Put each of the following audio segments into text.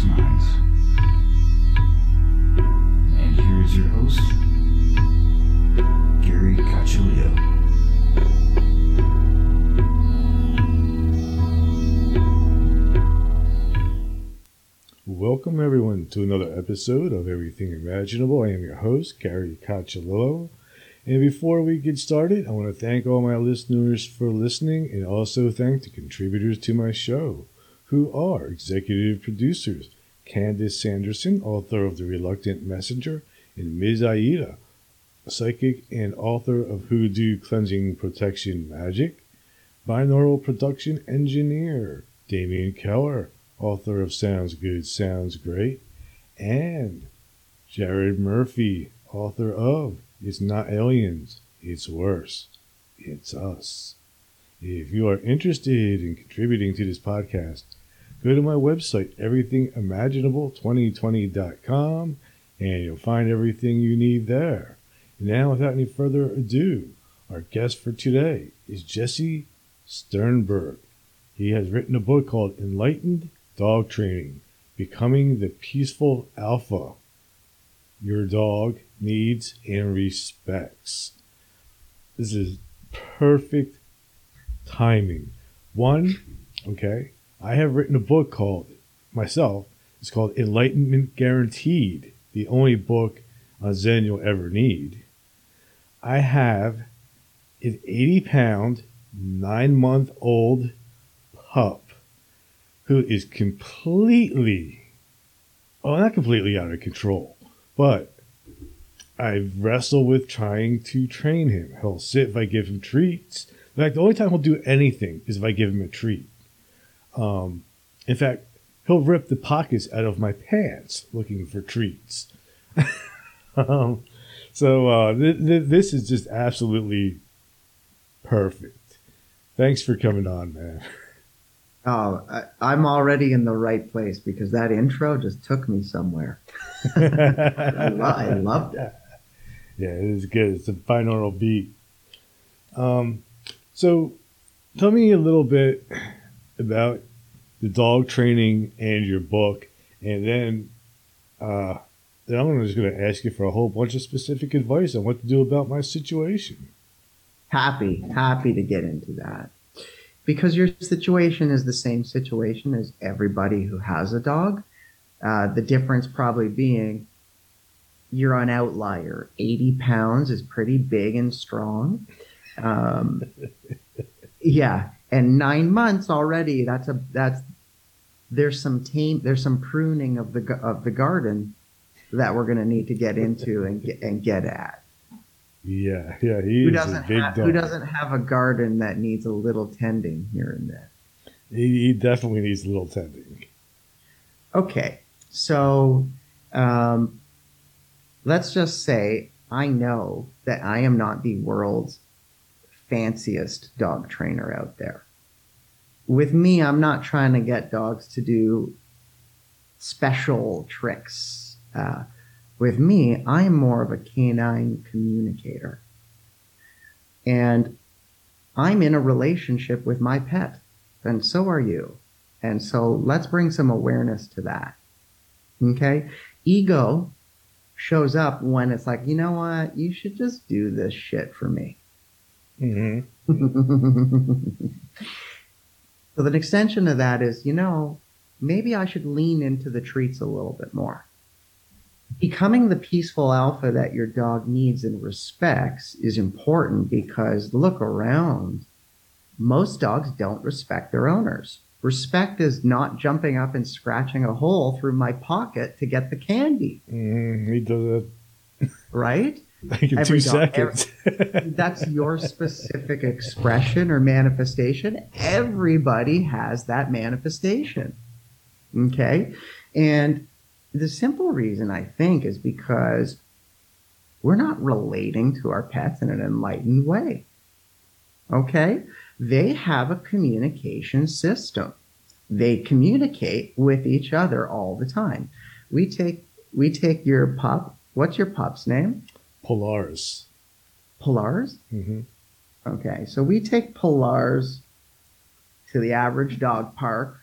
Conscious Minds. And here is your host, Gary Cacciolo. Welcome everyone to another episode of Everything Imaginable. I am your host, Gary Cacciolo. And before we get started, I want to thank all my listeners for listening and also thank the contributors to my show, who are executive producers Candice Sanderson, author of The Reluctant Messenger, and Ms. Aida, psychic and author of Hoodoo Cleansing Protection Magic, binaural production engineer Damian Keller, author of Sounds Good, Sounds Great, and Jared Murphy, author of It's Not Aliens, It's Worse, It's Us. If you are interested in contributing to this podcast, go to my website, everythingimaginable2020.com, and you'll find everything you need there. Now, without any further ado, our guest for today is Jesse Sternberg. He has written a book called Enlightened Dog Training, Becoming the Peaceful Alpha Your Dog Needs and Respects. This is perfect timing. I have written a book called, myself, it's called Enlightenment Guaranteed, the only book on Zen you'll ever need. I have an 80-pound, 9-month-old pup who is not completely out of control, but I've wrestled with trying to train him. He'll sit if I give him treats. In fact, the only time he'll do anything is if I give him a treat. In fact, he'll rip the pockets out of my pants looking for treats. This is just absolutely perfect. Thanks for coming on, man. Oh, I'm already in the right place because that intro just took me somewhere. I loved it. Yeah, it is good. It's a binaural beat. So tell me a little bit about the dog training and your book, and then I'm just going to ask you for a whole bunch of specific advice on what to do about my situation. Happy to get into that. Because your situation is the same situation as everybody who has a dog. The difference probably being you're an outlier. 80 pounds is pretty big and strong. And 9 months already, there's some pruning of the garden that we're going to need to get into and get at. Yeah, who doesn't have a garden that needs a little tending here and there? He definitely needs a little tending. Okay, so let's just say I know that I am not the world's fanciest dog trainer out there. With me, I'm not trying to get dogs to do special tricks. With me, I'm more of a canine communicator. And I'm in a relationship with my pet, and so are you. And so let's bring some awareness to that, okay? Ego shows up when it's like, you know what? You should just do this shit for me. Mm-hmm. So the extension of that is, maybe I should lean into the treats a little bit more. Becoming the peaceful alpha that your dog needs and respects is important because look around. Most dogs don't respect their owners. Respect is not jumping up and scratching a hole through my pocket to get the candy. He does that. Right? Like in every 2 seconds. That's your specific expression or manifestation. Everybody has that manifestation. Okay? And the simple reason, I think, is because we're not relating to our pets in an enlightened way, okay? They have a communication system. They communicate with each other all the time. We take your pup. What's your pup's name? Pilars. Pilars? Mm-hmm. Okay, so we take Pilars to the average dog park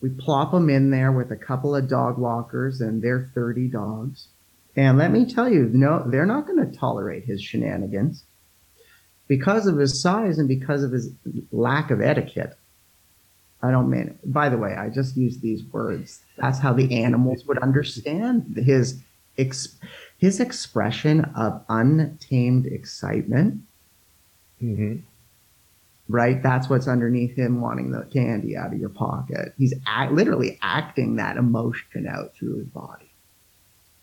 We plop them in there with a couple of dog walkers and their 30 dogs. And let me tell you, no, they're not going to tolerate his shenanigans because of his size and because of his lack of etiquette. I don't mean it. By the way, I just used these words. That's how the animals would understand his expression of untamed excitement. Mm-hmm. Right? That's what's underneath him wanting the candy out of your pocket. He's literally acting that emotion out through his body.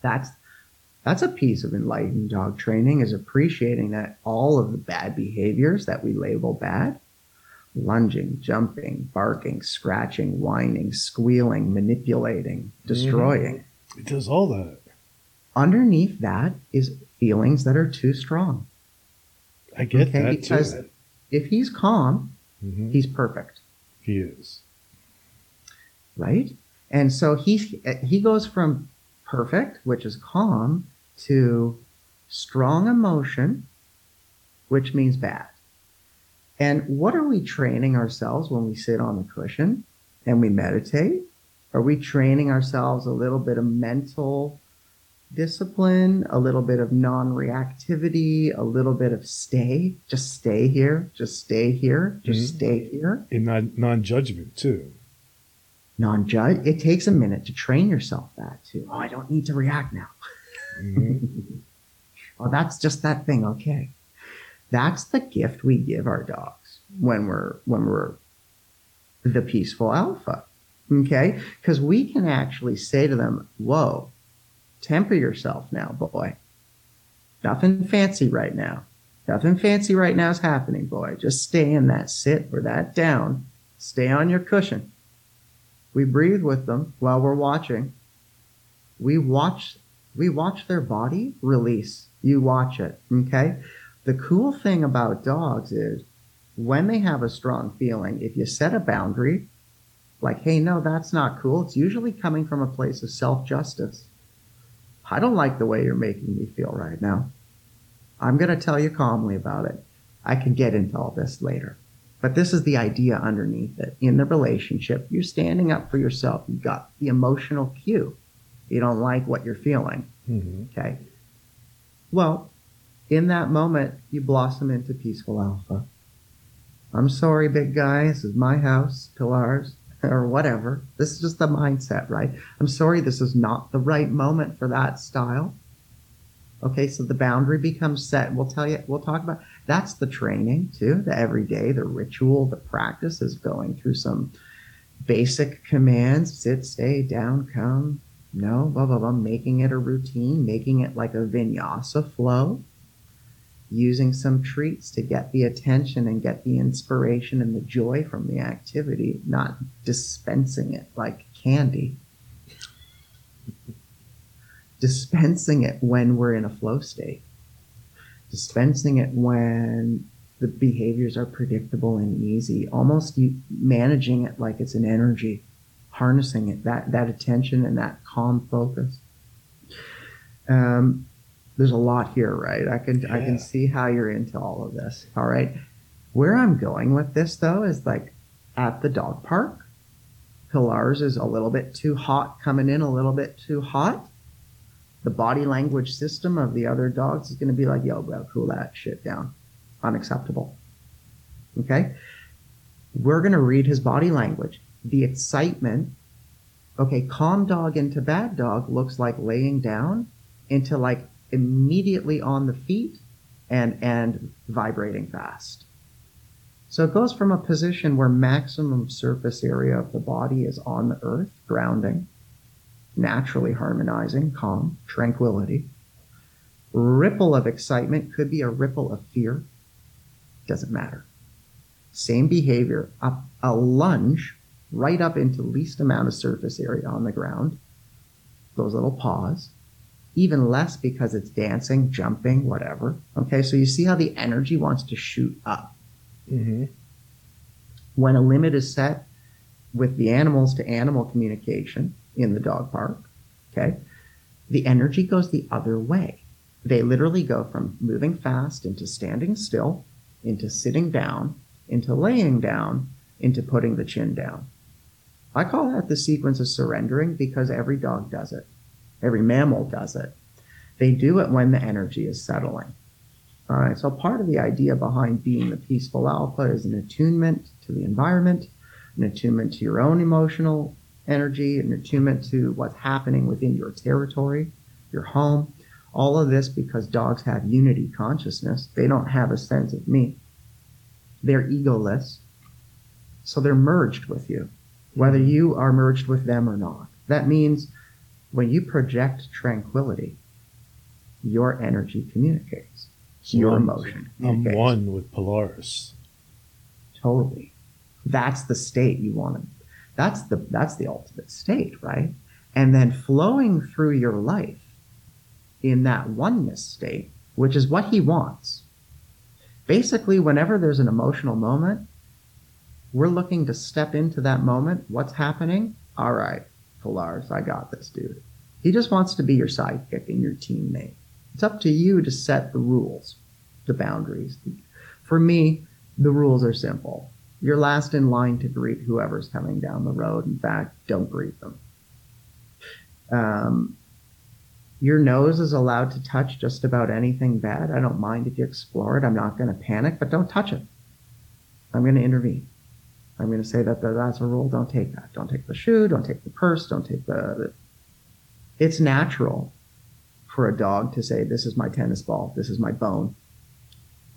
That's a piece of enlightened dog training, is appreciating that all of the bad behaviors that we label bad, lunging, jumping, barking, scratching, whining, squealing, manipulating, destroying. Mm-hmm. It does all that. Underneath that is feelings that are too strong. I get that because too. If he's calm, mm-hmm. he's perfect. He is. Right? And so he goes from perfect, which is calm, to strong emotion, which means bad. And what are we training ourselves when we sit on the cushion and we meditate? Are we training ourselves a little bit of mental discipline, a little bit of non-reactivity, a little bit of stay, just stay here, just stay here, just mm-hmm. stay here? And non-judgment too. Non-judge. It takes a minute to train yourself that too. Oh, I don't need to react now. Mm-hmm. Oh, that's just that thing. Okay. That's the gift we give our dogs when we're the peaceful alpha, okay? Because we can actually say to them, whoa, temper yourself now, boy. Nothing fancy right now. Nothing fancy right now is happening, boy. Just stay in that sit or that down. Stay on your cushion. We breathe with them while we're watching. We watch their body release. You watch it, okay? The cool thing about dogs is when they have a strong feeling, if you set a boundary, like, hey, no, that's not cool, it's usually coming from a place of self-justice. I don't like the way you're making me feel right now. I'm going to tell you calmly about it. I can get into all this later. But this is the idea underneath it. In the relationship, you're standing up for yourself. You got the emotional cue. You don't like what you're feeling. Mm-hmm. Okay. Well, in that moment, you blossom into peaceful alpha. I'm sorry, big guy. This is my house, Pilars, or whatever. This is just the mindset, right? I'm sorry, this is not the right moment for that style. Okay, so the boundary becomes set. We'll talk about, that's the training too, the everyday, the ritual, the practice is going through some basic commands, sit, stay, down, come, no, blah, blah, blah, making it a routine, making it like a vinyasa flow. Using some treats to get the attention and get the inspiration and the joy from the activity, not dispensing it like candy. Dispensing it when we're in a flow state. Dispensing it when the behaviors are predictable and easy. Almost managing it like it's an energy, harnessing it, that attention and that calm focus. There's a lot here, right? I can see how you're into all of this. All right. Where I'm going with this, though, is like at the dog park, Pilars is a little bit too hot, coming in a little bit too hot. The body language system of the other dogs is going to be like, yo, bro, cool that shit down. Unacceptable. Okay. We're going to read his body language. The excitement. Okay. Calm dog into bad dog looks like laying down into like immediately on the feet and vibrating fast. So it goes from a position where maximum surface area of the body is on the earth, grounding, naturally harmonizing, calm, tranquility. Ripple of excitement could be a ripple of fear. Doesn't matter. Same behavior, a lunge right up into least amount of surface area on the ground. Those little paws. Even less because it's dancing, jumping, whatever. Okay, so you see how the energy wants to shoot up. Mm-hmm. When a limit is set with the animals to animal communication in the dog park, okay, the energy goes the other way. They literally go from moving fast into standing still, into sitting down, into laying down, into putting the chin down. I call that the sequence of surrendering because every dog does it. Every mammal does it. They do it when the energy is settling. All right. So part of the idea behind being the peaceful alpha is an attunement to the environment, an attunement to your own emotional energy, an attunement to what's happening within your territory, your home. All of this because dogs have unity consciousness. They don't have a sense of me. They're egoless. So they're merged with you, whether you are merged with them or not. That means when you project tranquility, your energy communicates. So your emotion communicates. I'm one with Polaris. Totally. That's the state you want to. That's the ultimate state, right? And then flowing through your life in that oneness state, which is what he wants. Basically, whenever there's an emotional moment, we're looking to step into that moment. What's happening? All right, Pilars, I got this, dude. He just wants to be your sidekick and your teammate. It's up to you to set the rules, the boundaries. For me, the rules are simple. You're last in line to greet whoever's coming down the road. In fact, don't greet them. Your nose is allowed to touch just about anything bad. I don't mind if you explore it. I'm not going to panic, but don't touch it. I'm going to intervene. I'm going to say that that's a rule. Don't take that. Don't take the shoe. Don't take the purse. Don't take the... It's natural for a dog to say, this is my tennis ball. This is my bone.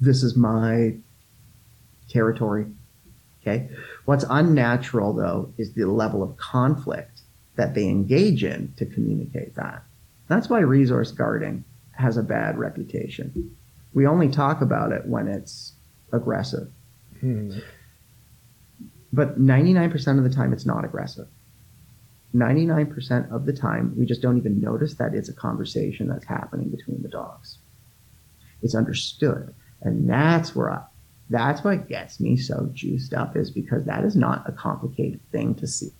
This is my territory. Okay. What's unnatural, though, is the level of conflict that they engage in to communicate that. That's why resource guarding has a bad reputation. We only talk about it when it's aggressive. But 99% of the time, it's not aggressive. 99% of the time, we just don't even notice that it's a conversation that's happening between the dogs. It's understood. And that's what gets me so juiced up, is because that is not a complicated thing to see.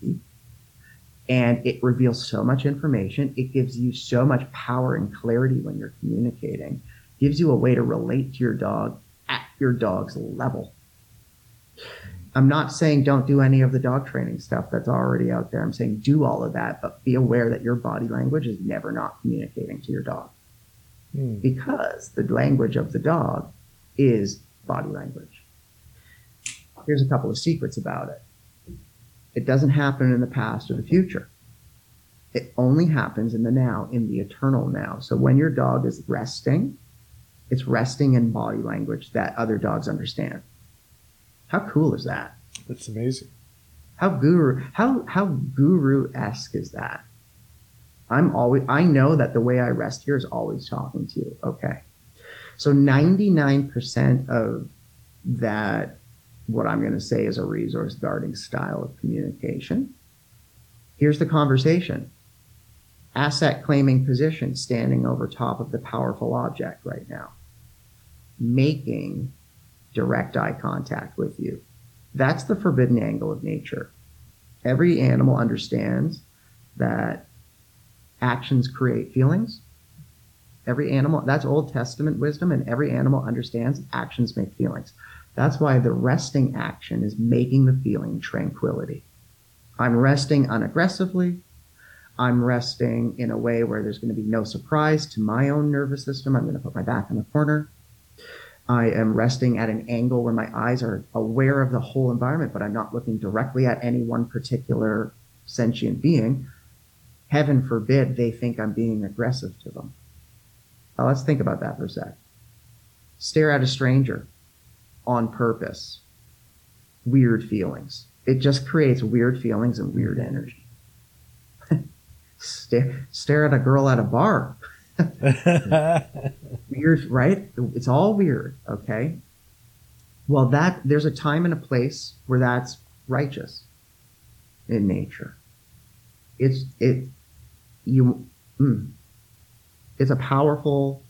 And it reveals so much information. It gives you so much power and clarity when you're communicating. It gives you a way to relate to your dog at your dog's level. I'm not saying don't do any of the dog training stuff that's already out there. I'm saying do all of that, but be aware that your body language is never not communicating to your dog. Because the language of the dog is body language. Here's a couple of secrets about it. It doesn't happen in the past or the future. It only happens in the now, in the eternal now. So when your dog is resting, it's resting in body language that other dogs understand. How cool is that? That's amazing. How guru-esque is that? I know that the way I rest here is always talking to you. Okay. So 99% of that, what I'm going to say, is a resource guarding style of communication. Here's the conversation. Asset claiming position, standing over top of the powerful object right now, making direct eye contact with you. That's the forbidden angle of nature. Every animal understands that actions create feelings. Every animal, that's Old Testament wisdom, and every animal understands actions make feelings. That's why the resting action is making the feeling tranquility. I'm resting unaggressively. I'm resting in a way where there's going to be no surprise to my own nervous system. I'm going to put my back in the corner. I am resting at an angle where my eyes are aware of the whole environment, but I'm not looking directly at any one particular sentient being. Heaven forbid they think I'm being aggressive to them. Now, let's think about that for a sec. Stare at a stranger on purpose. Weird feelings. It just creates weird feelings and weird energy. Stare at a girl at a bar. Weird, right? It's all weird, okay? Well, there's a time and a place where that's righteous in nature. It's a powerful,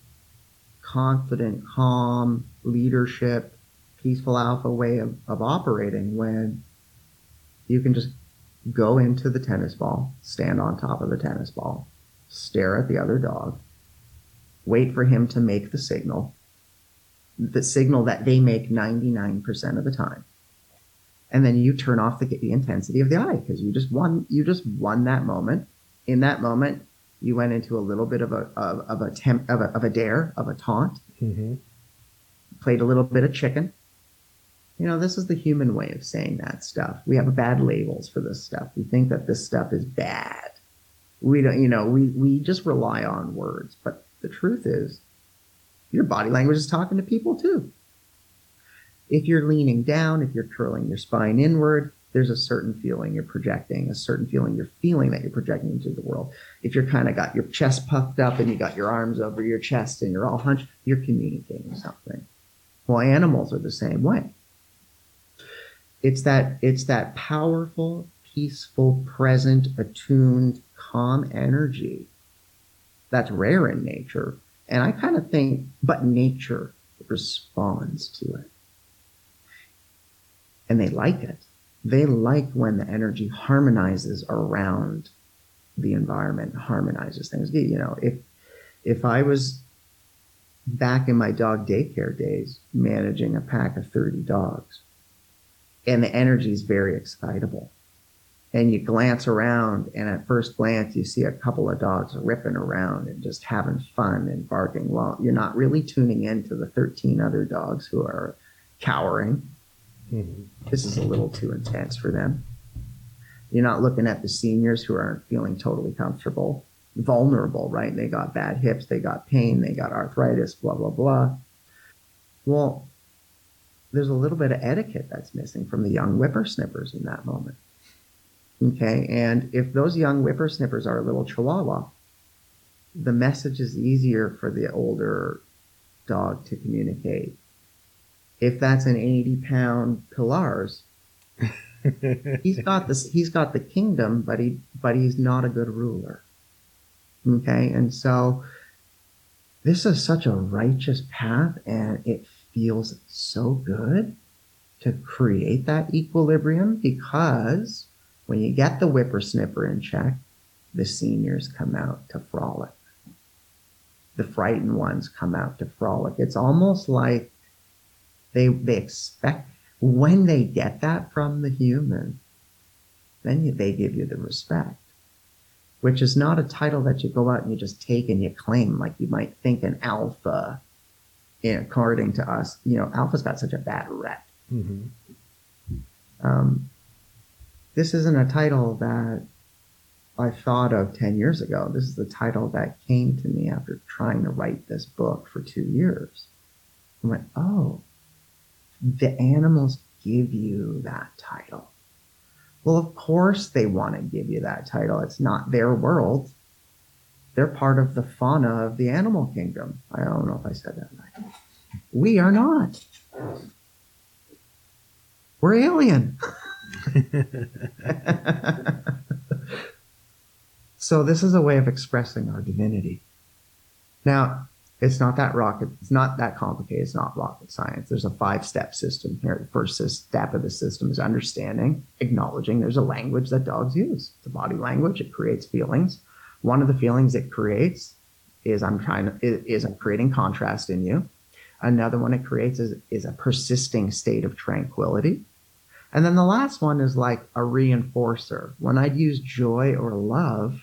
confident, calm, leadership, peaceful alpha way of operating, when you can just go into the tennis ball, stand on top of the tennis ball, stare at the other dog, wait for him to make the signal that they make 99% of the time. And then you turn off the intensity of the eye because you just won that moment. In that moment, you went into a little bit of a dare, of a taunt, mm-hmm. played a little bit of chicken. You know, this is the human way of saying that stuff. We have bad labels for this stuff. We think that this stuff is bad. We don't, you know, we just rely on words. But the truth is, your body language is talking to people too. If you're leaning down, if you're curling your spine inward, there's a certain feeling you're projecting, a certain feeling you're feeling that you're projecting into the world. If you're kind of got your chest puffed up and you got your arms over your chest and you're all hunched, you're communicating something. Well, animals are the same way. It's that powerful, peaceful, present, attuned, calm energy that's rare in nature. And I kind of think, but nature responds to it. And they like it. They like when the energy harmonizes around the environment, harmonizes things. You know, if I was back in my dog daycare days managing a pack of 30 dogs, and the energy is very excitable, and you glance around, and at first glance, you see a couple of dogs ripping around and just having fun and barking. Well, you're not really tuning into the 13 other dogs who are cowering. This is a little too intense for them. You're not looking at the seniors who aren't feeling totally comfortable, vulnerable, right? They got bad hips, they got pain, they got arthritis, blah, blah, blah. Well, there's a little bit of etiquette that's missing from the young whippersnippers in that moment. Okay, and if those young whippersnippers are a little chihuahua, the message is easier for the older dog to communicate. If that's an 80-pound Pilars, he's got the kingdom, but he's not a good ruler. Okay, and so this is such a righteous path, and it feels so good to create that equilibrium, because when you get the whippersnipper in check, the seniors come out to frolic. The frightened ones come out to frolic. It's almost like they expect, when they get that from the human, then they give you the respect, which is not a title that you go out and you just take and you claim, like you might think an alpha, according to us, you know, alpha's got such a bad rep. Mm-hmm. This isn't a title that I thought of 10 years ago. This is the title that came to me after trying to write this book for 2 years. I went, oh, the animals give you that title. Well, of course they want to give you that title. It's not their world. They're part of the fauna of the animal kingdom. I don't know if I said that. We are not. We're alien. So this is a way of expressing our divinity. Now, it's not that complicated. It's not rocket science. There's a 5-step system here. The first step of the system is understanding, acknowledging there's a language that dogs use. It's a body language. It creates feelings. One of the feelings it creates is I'm creating contrast in you. Another one it creates is a persisting state of tranquility. And then the last one is like a reinforcer. When I'd use joy or love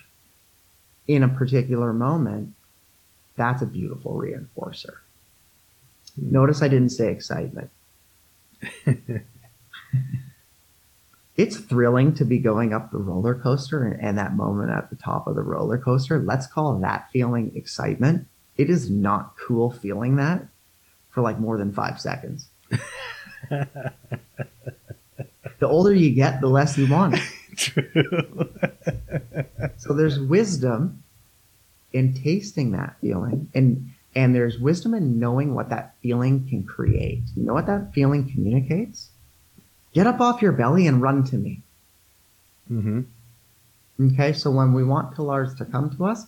in a particular moment, that's a beautiful reinforcer. Notice I didn't say excitement. It's thrilling to be going up the roller coaster and that moment at the top of the roller coaster. Let's call that feeling excitement. It is not cool feeling that for like more than 5 seconds. The older you get, the less you want it. True. So there's wisdom in tasting that feeling, and there's wisdom in knowing what that feeling can create. You know what that feeling communicates? Get up off your belly and run to me. Mm-hmm. Okay, so when we want Pilars to come to us,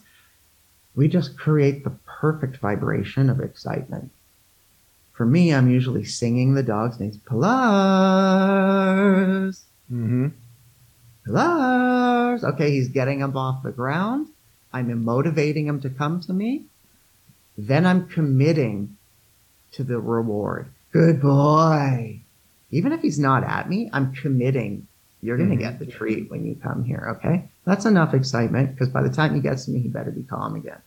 we just create the perfect vibration of excitement. For me, I'm usually singing the dog's names. Pilars. Mm-hmm. Pilars. Okay, he's getting up off the ground. I'm motivating him to come to me. Then I'm committing to the reward. Good boy. even if he's not at me, I'm committing. You're going to get the treat when you come here. Okay. That's enough excitement, because by the time he gets to me, he better be calm again,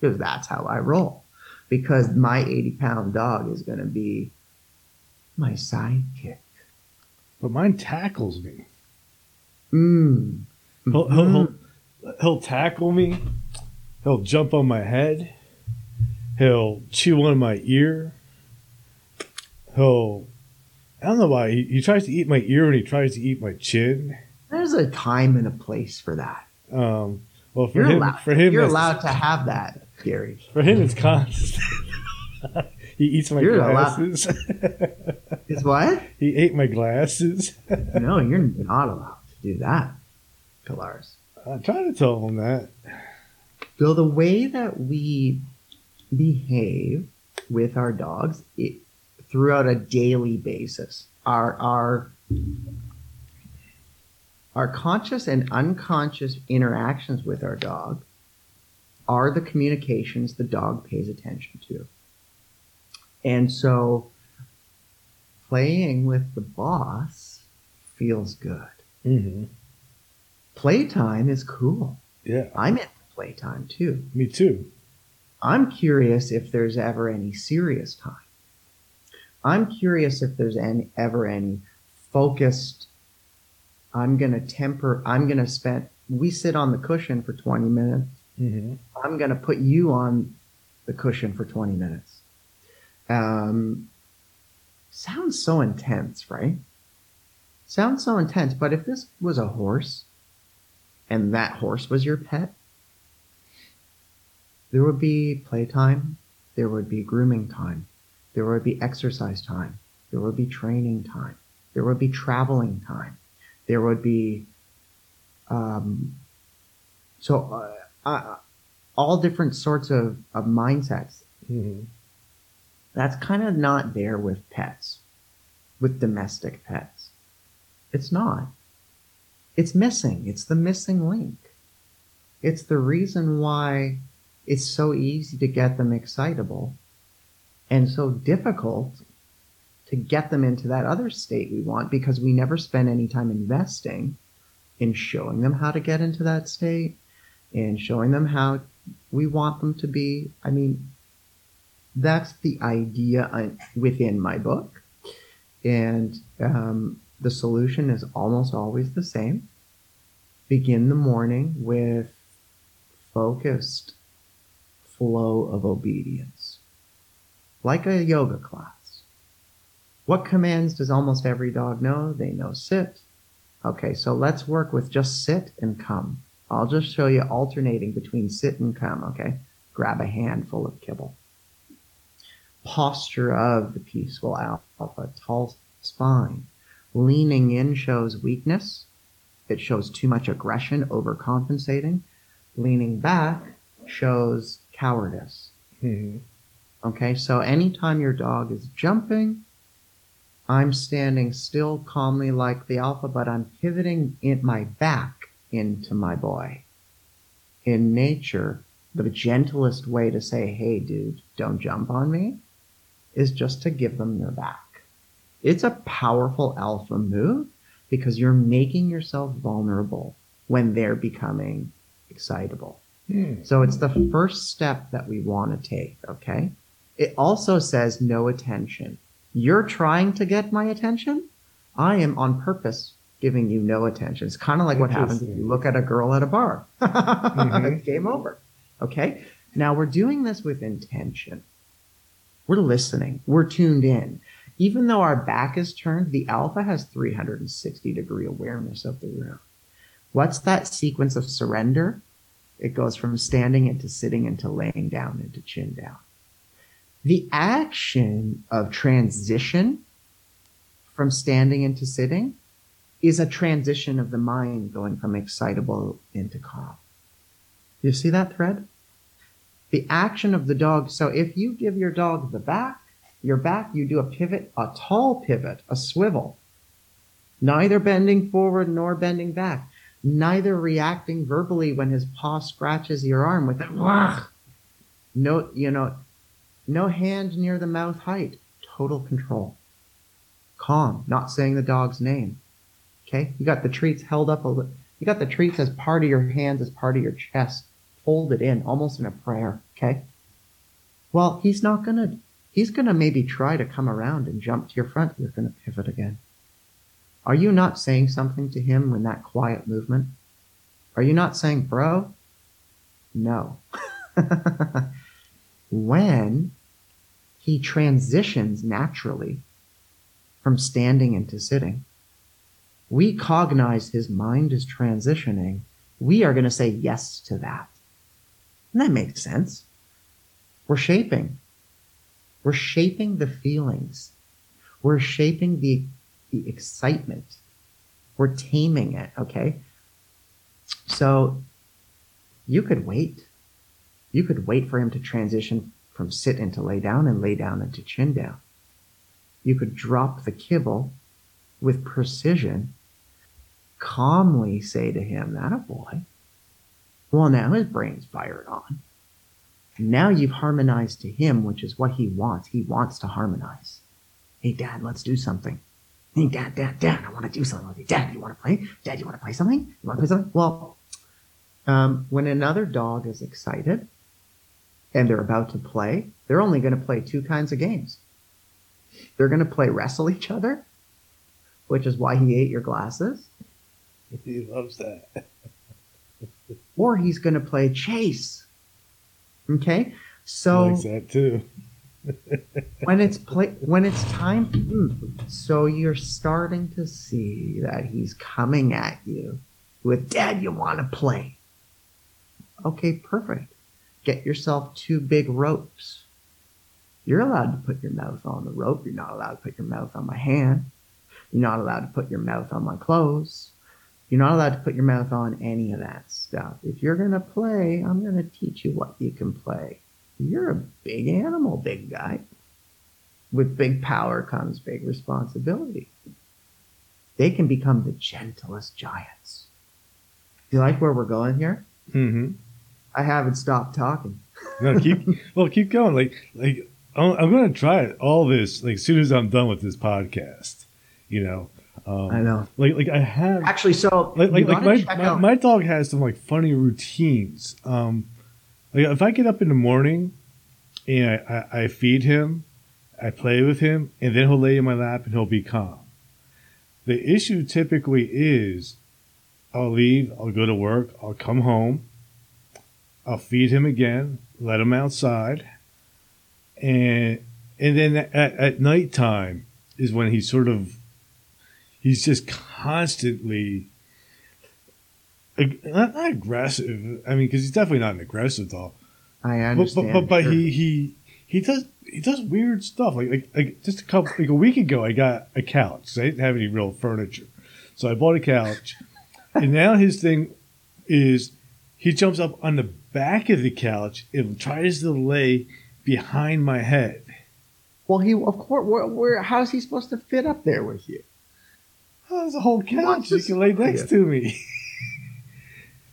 because that's how I roll, because my 80-pound dog is going to be my sidekick. But mine tackles me. He'll tackle me. He'll jump on my head. He'll chew on my ear. I don't know why. He tries to eat my ear and he tries to eat my chin. There's a time and a place for that. Well, for him, you're allowed to have that, Gary. For him, it's constant. He eats my glasses. It's what? He ate my glasses. No, you're not allowed to do that, Pilars. I try to tell him that. So the way that we behave with our dogs, throughout a daily basis, our conscious and unconscious interactions with our dog are the communications the dog pays attention to. And so playing with the boss feels good. Mm-hmm. Playtime is cool. Yeah. I'm into playtime too. Me too. I'm curious if there's ever any serious time. I'm curious if there's ever any focused, we sit on the cushion for 20 minutes. Mm-hmm. I'm going to put you on the cushion for 20 minutes. Sounds so intense, right? Sounds so intense, but if this was a horse and that horse was your pet, there would be playtime, there would be grooming time. There would be exercise time. There would be training time. There would be traveling time. There would be all different sorts of mindsets. Mm-hmm. That's kind of not there with pets, with domestic pets. It's not. It's missing. It's the missing link. It's the reason why it's so easy to get them excitable, and so difficult to get them into that other state we want, because we never spend any time investing in showing them how to get into that state and showing them how we want them to be. I mean, that's the idea within my book. And the solution is almost always the same. Begin the morning with focused flow of obedience. Like a yoga class. What commands does almost every dog know? They know sit. Okay, so let's work with just sit and come. I'll just show you alternating between sit and come, okay? Grab a handful of kibble. Posture of the peaceful alpha, tall spine. Leaning in shows weakness. It shows too much aggression, overcompensating. Leaning back shows cowardice. Mm-hmm. Okay, so anytime your dog is jumping, I'm standing still calmly like the alpha, but I'm pivoting in my back into my boy. In nature, the gentlest way to say, hey, dude, don't jump on me, is just to give them their back. It's a powerful alpha move, because you're making yourself vulnerable when they're becoming excitable. Hmm. So it's the first step that we want to take, okay? It also says no attention. You're trying to get my attention. I am on purpose giving you no attention. It's kind of like what happens if you look at a girl at a bar. Mm-hmm. It's game over. Okay. Now we're doing this with intention. We're listening. We're tuned in. Even though our back is turned, the alpha has 360-degree awareness of the room. What's that sequence of surrender? It goes from standing into sitting into laying down into chin down. The action of transition from standing into sitting is a transition of the mind going from excitable into calm. You see that thread? The action of the dog. So if you give your dog your back, you do a pivot, a tall pivot, a swivel, neither bending forward nor bending back, neither reacting verbally when his paw scratches your arm with a no hand near the mouth height. Total control. calm, not saying the dog's name. Okay, you got the treats held up a little. You got the treats as part of your hands, as part of your chest. Hold it in, almost in a prayer. Okay. Well, he's gonna maybe try to come around and jump to your front. You're gonna pivot again. Are you not saying something to him in that quiet movement? Are you not saying, bro? No. When he transitions naturally from standing into sitting, we cognize his mind is transitioning. We are going to say yes to that. And that makes sense. We're shaping. We're shaping the feelings. We're shaping the excitement. We're taming it, okay? So you could wait. You could wait for him to transition from sit into lay down and lay down into chin down. You could drop the kibble with precision, calmly say to him, "Atta boy." Well, now his brain's fired on. Now you've harmonized to him, which is what he wants. He wants to harmonize. Hey, Dad, let's do something. Hey, Dad, I want to do something with you. Dad, you want to play? Dad, you want to play something? You want to play something? Well, when another dog is excited and they're about to play, they're only going to play two kinds of games. They're going to play wrestle each other, which is why he ate your glasses. He loves that. Or he's going to play chase. Okay? So he likes that too. when it's time, so you're starting to see that he's coming at you with, "Dad, you want to play?" Okay, perfect. Get yourself two big ropes. You're allowed to put your mouth on the rope. You're not allowed to put your mouth on my hand. You're not allowed to put your mouth on my clothes. You're not allowed to put your mouth on any of that stuff. If you're going to play, I'm going to teach you what you can play. You're a big animal, big guy. With big power comes big responsibility. They can become the gentlest giants. Do you like where we're going here? Mm-hmm. I haven't stopped talking. No, keep going. Like I'm going to try all this. Like, as soon as I'm done with this podcast, you know. I know. Like I have actually. So my dog has some funny routines. If I get up in the morning and I feed him, I play with him, and then he'll lay in my lap and he'll be calm. The issue typically is, I'll leave, I'll go to work, I'll come home, I'll feed him again, let him outside, and then at nighttime is when he's sort of, he's just constantly not aggressive. I mean, because he's definitely not an aggressive dog. I understand, but sure. he does weird stuff. Like just a week ago, I got a couch. So I didn't have any real furniture, so I bought a couch. And now his thing is he jumps up on the back of the couch and tries to lay behind my head. Well, he, of course, where how is he supposed to fit up there with you? Oh, there's a whole couch he can lay next to me.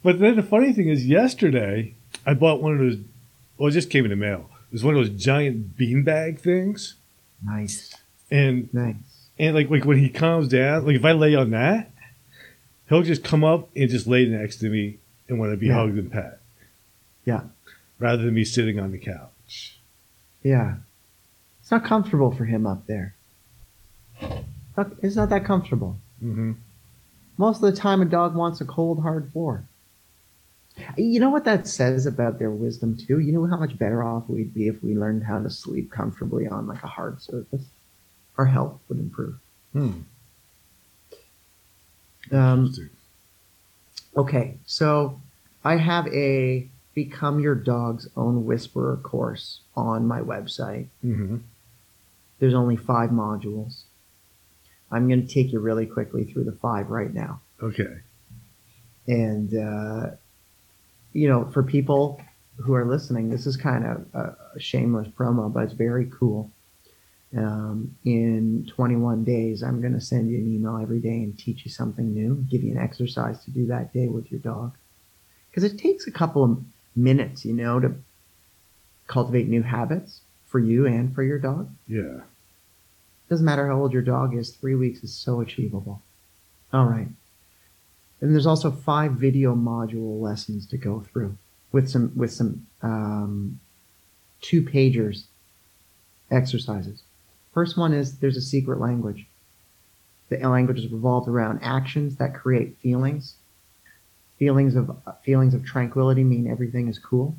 But then the funny thing is, yesterday I bought one of those. Well, it just came in the mail. It was one of those giant beanbag things. Nice. And like when he calms down, like if I lay on that, he'll just come up and just lay next to me and want to be hugged and pet. Yeah. Rather than me sitting on the couch. Yeah. It's not comfortable for him up there. It's not that comfortable. Mm-hmm. Most of the time, a dog wants a cold, hard floor. You know what that says about their wisdom, too? You know how much better off we'd be if we learned how to sleep comfortably on a hard surface? Our health would improve. Hmm. Okay, so I have a Become Your Dog's Own Whisperer course on my website. Mm-hmm. There's only 5 modules. I'm going to take you really quickly through the 5 right now. Okay. And, for people who are listening, this is kind of a shameless promo, but it's very cool. In 21 days, I'm going to send you an email every day and teach you something new, give you an exercise to do that day with your dog. Because it takes a couple of minutes, to cultivate new habits for you and for your dog. Yeah. Doesn't matter how old your dog is, 3 weeks is so achievable. All right. And there's also 5 video module lessons to go through with some 2-pagers exercises. First one is there's a secret language. The language is revolved around actions that create feelings. Feelings of tranquility mean everything is cool.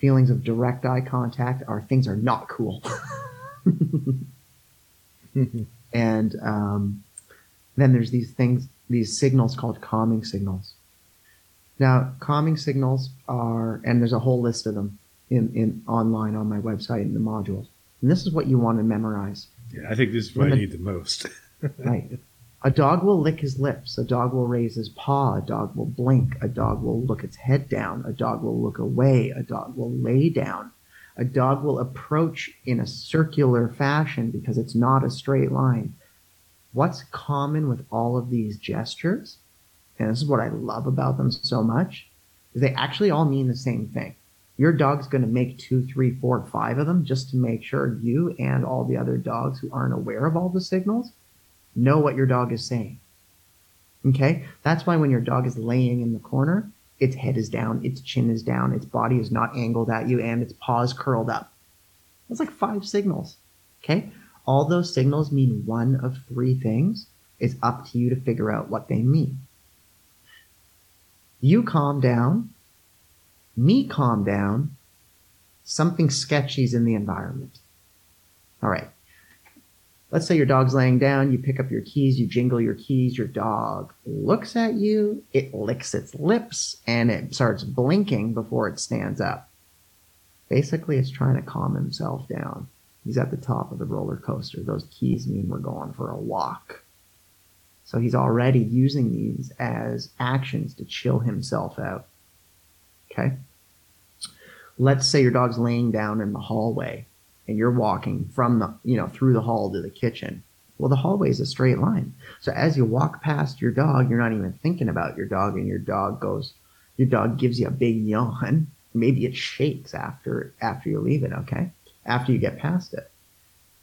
Feelings of direct eye contact are things are not cool. And then there's these things, these signals called calming signals. Now, calming signals are, and there's a whole list of them in online on my website in the modules. And this is what you want to memorize. Yeah, I think this is what I need the most. Right. A dog will lick his lips. A dog will raise his paw. A dog will blink. A dog will look its head down. A dog will look away. A dog will lay down. A dog will approach in a circular fashion because it's not a straight line. What's common with all of these gestures, and this is what I love about them so much, is they actually all mean the same thing. Your dog's going to make 2, 3, 4, 5 of them just to make sure you and all the other dogs who aren't aware of all the signals know what your dog is saying. Okay? That's why when your dog is laying in the corner, its head is down, its chin is down, its body is not angled at you, and its paws curled up. That's like 5 signals. Okay? All those signals mean one of 3 things. It's up to you to figure out what they mean. You calm down, me calm down, something sketchy's in the environment. All right. Let's say your dog's laying down, you pick up your keys, you jingle your keys, your dog looks at you, it licks its lips, and it starts blinking before it stands up. Basically, it's trying to calm himself down. He's at the top of the roller coaster. Those keys mean we're going for a walk. So he's already using these as actions to chill himself out. Okay? Let's say your dog's laying down in the hallway and you're walking from the, through the hall to the kitchen. Well, the hallway is a straight line. So as you walk past your dog, you're not even thinking about your dog, and your dog gives you a big yawn. Maybe it shakes after you leave it, okay? After you get past it.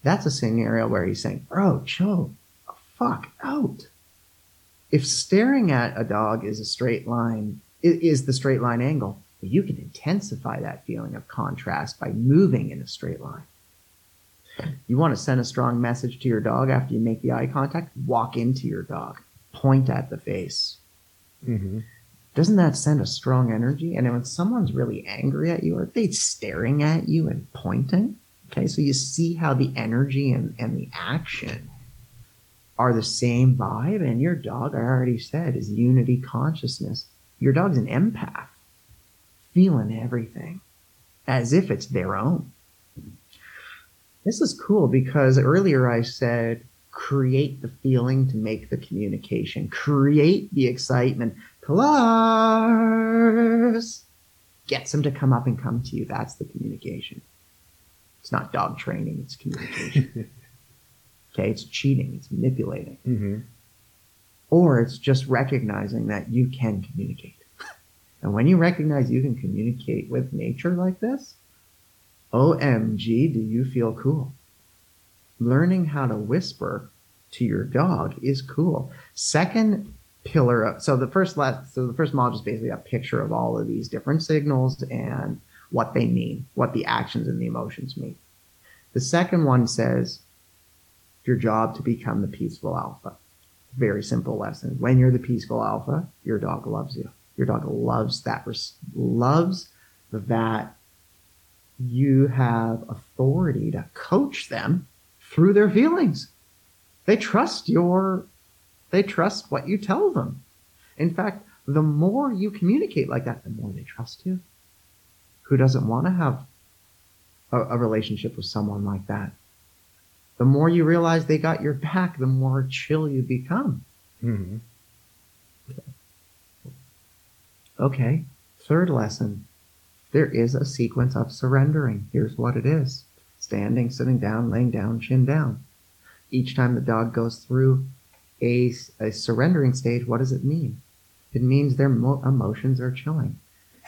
That's a scenario where he's saying, bro, chill the fuck out. If staring at a dog is a straight line, is the straight line angle, you can intensify that feeling of contrast by moving in a straight line. You want to send a strong message to your dog after you make the eye contact? Walk into your dog. Point at the face. Mm-hmm. Doesn't that send a strong energy? And when someone's really angry at you, are they staring at you and pointing? Okay, so you see how the energy and the action are the same vibe. And your dog, I already said, is unity consciousness. Your dog's an empath, feeling everything as if it's their own. This is cool because earlier I said, create the feeling to make the communication. Create the excitement. Pilars! Gets them to come up and come to you. That's the communication. It's not dog training. It's communication. Okay? It's cheating. It's manipulating. Mm-hmm. Or it's just recognizing that you can communicate. And when you recognize you can communicate with nature like this, OMG, do you feel cool? Learning how to whisper to your dog is cool. Second pillar of, so the first module is basically a picture of all of these different signals and what they mean, what the actions and the emotions mean. The second one says your job to become the peaceful alpha. Very simple lesson. When you're the peaceful alpha, your dog loves you. Your dog loves that you have authority to coach them through their feelings. They trust what you tell them. In fact, the more you communicate like that, the more they trust you. Who doesn't want to have a relationship with someone like that? The more you realize they got your back, the more chill you become. Mm-hmm. Okay, third lesson. There is a sequence of surrendering. Here's what it is. Standing, sitting down, laying down, chin down. Each time the dog goes through a surrendering stage, what does it mean? It means their emotions are chilling.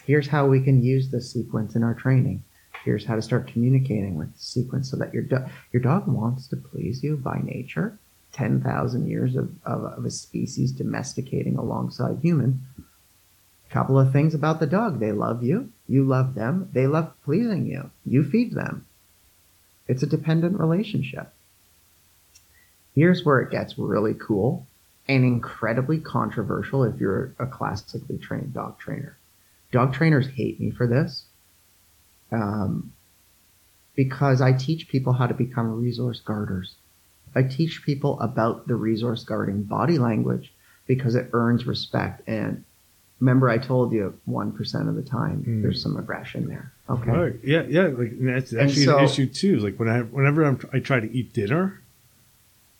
Here's how we can use this sequence in our training. here's how to start communicating with the sequence so that your dog wants to please you by nature. 10,000 years of a species domesticating alongside human. Couple of things about the dog. They love you. You love them. They love pleasing you. You feed them. It's a dependent relationship. Here's where it gets really cool and incredibly controversial if you're a classically trained dog trainer. Dog trainers hate me for this because I teach people how to become resource guarders. I teach people about the resource guarding body language because it earns respect. And remember, I told you 1% of the time there's some aggression there. Okay. Right. Yeah. Like that's actually an issue too. Like whenever I try to eat dinner,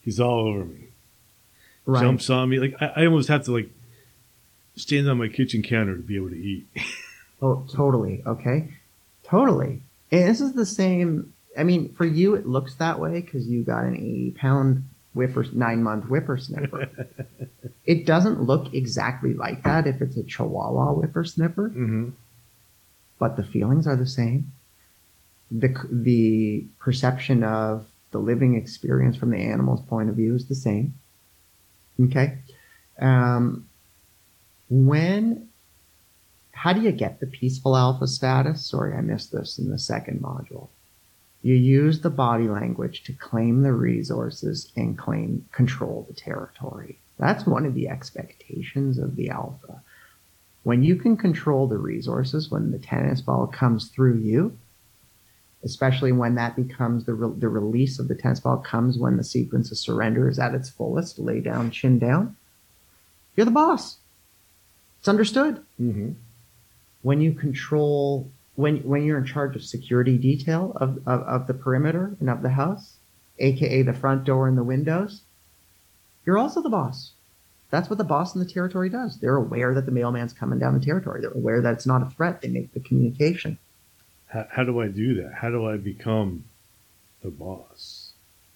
he's all over me. Right. Jumps on me. Like I almost have to like stand on my kitchen counter to be able to eat. Oh, totally. Okay. Totally. And this is the same. I mean, for you, it looks that way because you got an 80-pound 9-month whippersnapper. It doesn't look exactly like that if it's a Chihuahua whippersnapper, but the feelings are the same. The perception of the living experience from the animal's point of view is the same. Okay. How do you get the peaceful alpha status? Sorry, I missed this in the second module. You use the body language to claim the resources and control the territory. That's one of the expectations of the alpha. When you can control the resources, when the tennis ball comes through you, especially when that becomes the release of the tennis ball comes when the sequence of surrender is at its fullest, lay down, chin down, you're the boss. It's understood. Mm-hmm. When you control... When you're in charge of security detail of the perimeter and of the house, aka the front door and the windows, you're also the boss. That's what the boss in the territory does. They're aware that the mailman's coming down the territory. They're aware that it's not a threat. They make the communication. How do I do that? How do I become the boss?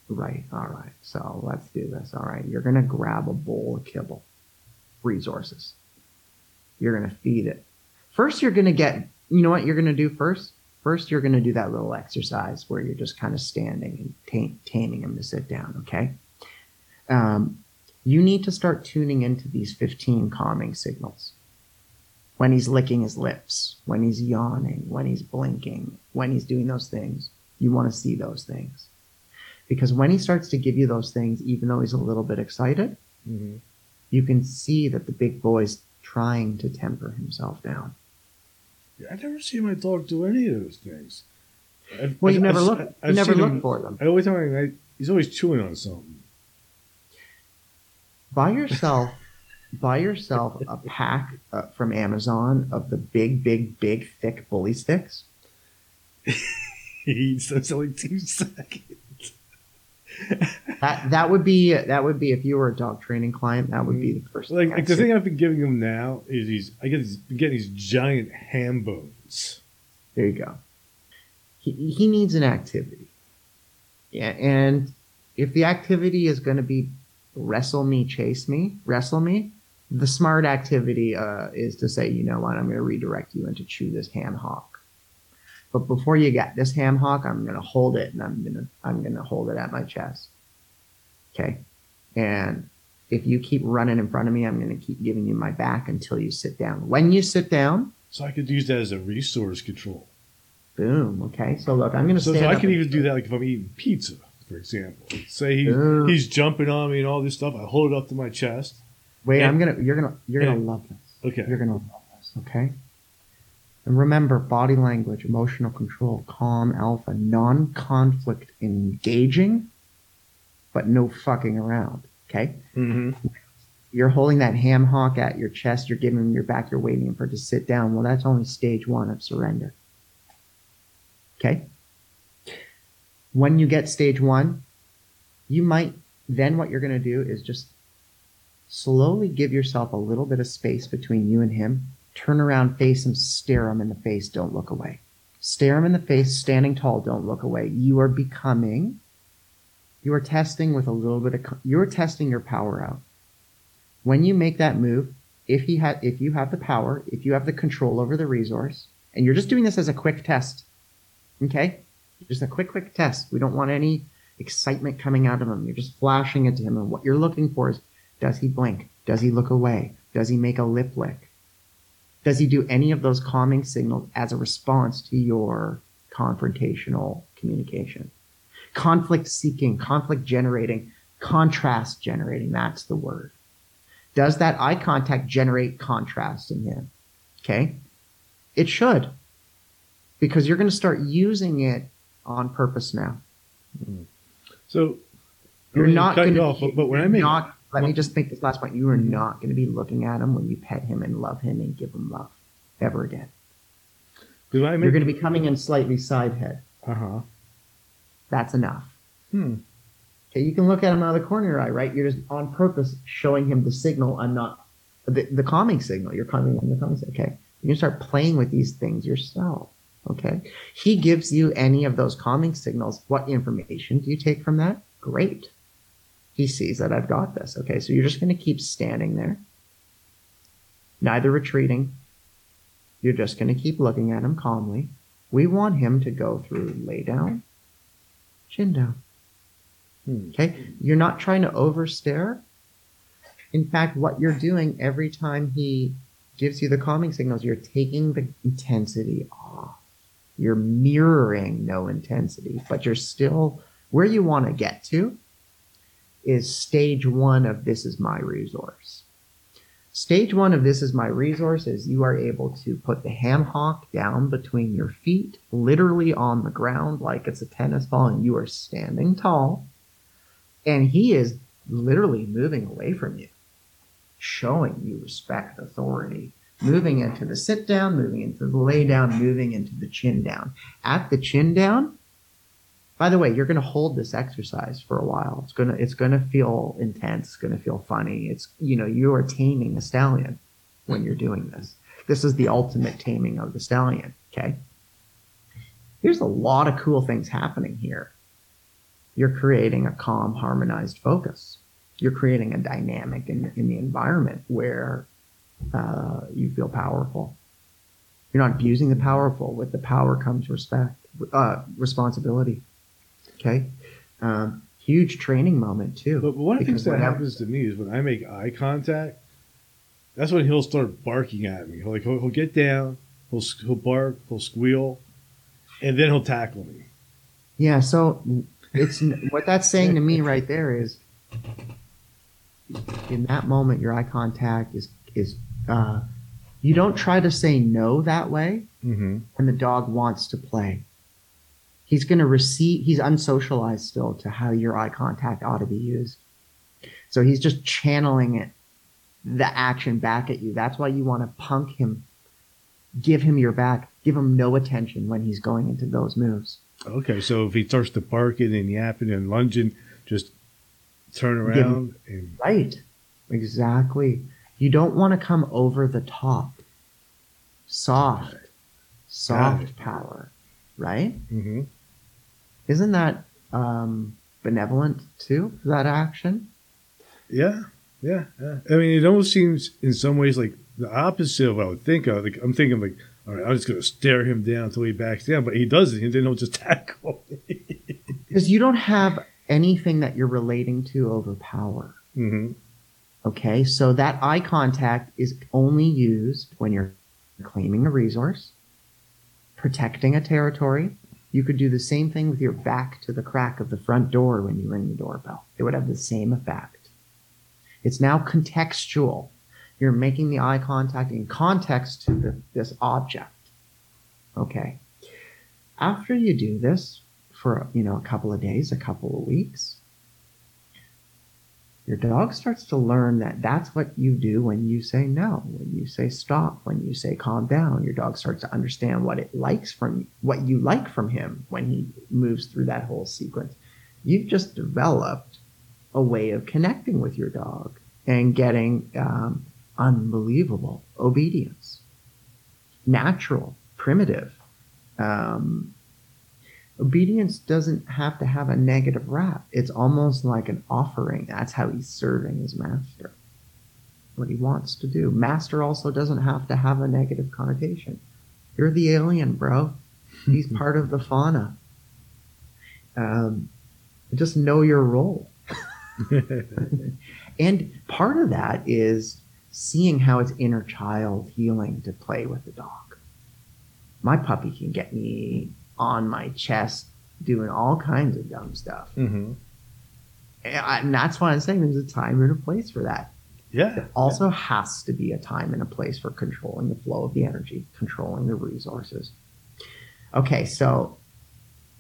Right. All right. So let's do this. All right. You're going to grab a bowl of kibble, resources. You're going to feed it. First, you're going to get... You know what you're going to do first? First, you're going to do that little exercise where you're just kind of standing and taming him to sit down, okay? You need to start tuning into these 15 calming signals. When he's licking his lips, when he's yawning, when he's blinking, when he's doing those things, you want to see those things. Because when he starts to give you those things, even though he's a little bit excited, you can see that the big boy's trying to temper himself down. I never see my dog do any of those things. You never look for them. I always tell him he's always chewing on something. Buy yourself a pack from Amazon of the big, thick bully sticks. He eats those only 2 seconds. that would be if you were a dog training client, that would be the first thing. Like the thing I've been giving him now is he's getting these giant ham bones. There you go. He needs an activity. Yeah, and if the activity is going to be wrestle me, chase me, the smart activity is to say, you know what, I'm going to redirect you into chew this ham hock. But before you get this ham hock, I'm going to hold it, and I'm going to hold it at my chest. Okay? And if you keep running in front of me, I'm going to keep giving you my back until you sit down. When you sit down... So I could use that as a resource control. Boom. Okay? So look, I'm going to stand up. So I can even do that like if I'm eating pizza, for example. Say he's jumping on me and all this stuff. I hold it up to my chest. Wait, you're going to love this. Okay. You're going to love this. Okay? And remember, body language, emotional control, calm, alpha, non-conflict, engaging, but no fucking around, okay? Mm-hmm. You're holding that ham hock at your chest. You're giving him your back. You're waiting for him to sit down. Well, that's only stage one of surrender, okay? When you get stage one, then what you're going to do is just slowly give yourself a little bit of space between you and him. Turn around, face him, stare him in the face, don't look away. Stare him in the face, standing tall, don't look away. You're testing your power out. When you make that move, if you have the power, if you have the control over the resource, and you're just doing this as a quick test, Okay? Just a quick test. We don't want any excitement coming out of him. You're just flashing it to him. And what you're looking for is, does he blink? Does he look away? Does he make a lip lick? Does he do any of those calming signals as a response to your confrontational communication? Conflict seeking, conflict generating, contrast generating, that's the word. Does that eye contact generate contrast in him? Okay? It should, because you're going to start using it on purpose now. So you're not going to off, but when I mean not, let me just think this last point. You are not going to be looking at him when you pet him and love him and give him love ever again. You're going to be coming in slightly side head. Uh-huh. That's enough. Okay, you can look at him out of the corner of your eye, right? You're just on purpose showing him the signal. I'm not the calming signal. You're coming on the calming signal. Okay. You can start playing with these things yourself. Okay. He gives you any of those calming signals. What information do you take from that? Great. He sees that I've got this. Okay. So you're just going to keep standing there. Neither retreating. You're just going to keep looking at him calmly. We want him to go through lay down, chin down. Okay. You're not trying to overstare. In fact, what you're doing every time he gives you the calming signals, you're taking the intensity off. You're mirroring no intensity, but you're still where you want to get to is stage one of this is my resource. Stage one of this is my resource is you are able to put the ham hock down between your feet, literally on the ground like it's a tennis ball, and you are standing tall, and he is literally moving away from you, showing you respect, authority, moving into the sit down, moving into the lay down, moving into the chin down. At the chin down, by the way, you're going to hold this exercise for a while. It's going to feel intense. It's going to feel funny. It's, you know, you are taming a stallion when you're doing this. This is the ultimate taming of the stallion. Okay. There's a lot of cool things happening here. You're creating a calm, harmonized focus. You're creating a dynamic in the environment where you feel powerful. You're not abusing the powerful. With the power comes respect, responsibility. Okay? Huge training moment, too. But one of the things that happens to me is when I make eye contact, that's when he'll start barking at me. Like, he'll get down, he'll bark, he'll squeal, and then he'll tackle me. Yeah, so it's what that's saying to me right there is, in that moment, your eye contact is you don't try to say no that way. Mm-hmm. And the dog wants to play. He's going to receive. He's unsocialized still to how your eye contact ought to be used. So he's just channeling it, the action back at you. That's why you want to punk him, give him your back, give him no attention when he's going into those moves. Okay, so if he starts to barking and yapping and lunging, just turn around. And... Right. Exactly. You don't want to come over the top. Soft power, right? Mm-hmm. Isn't that benevolent too, that action? Yeah. I mean, it almost seems in some ways like the opposite of what I would think of. Like, I'm thinking like, all right, I'm just going to stare him down until he backs down, but he doesn't, and then he'll just tackle me. Because you don't have anything that you're relating to over power. Mm-hmm. Okay, so that eye contact is only used when you're claiming a resource, protecting a territory. You could do the same thing with your back to the crack of the front door when you ring the doorbell. It would have the same effect. It's now contextual. You're making the eye contact in context to this object. Okay. After you do this for, a couple of days, a couple of weeks, your dog starts to learn that that's what you do when you say no, when you say stop, when you say calm down. Your dog starts to understand what it likes from you, what you like from him when he moves through that whole sequence. You've just developed a way of connecting with your dog and getting unbelievable obedience, natural, primitive. Obedience doesn't have to have a negative rap. It's almost like an offering. That's how he's serving his master, what he wants to do. Master also doesn't have to have a negative connotation. You're the alien, bro. He's part of the fauna. Just know your role. And part of that is seeing how its inner child healing to play with the dog. My puppy can get me on my chest doing all kinds of dumb stuff. Mm-hmm. And that's why I'm saying there's a time and a place for that. Yeah. There also has to be a time and a place for controlling the flow of the energy, controlling the resources. Okay, so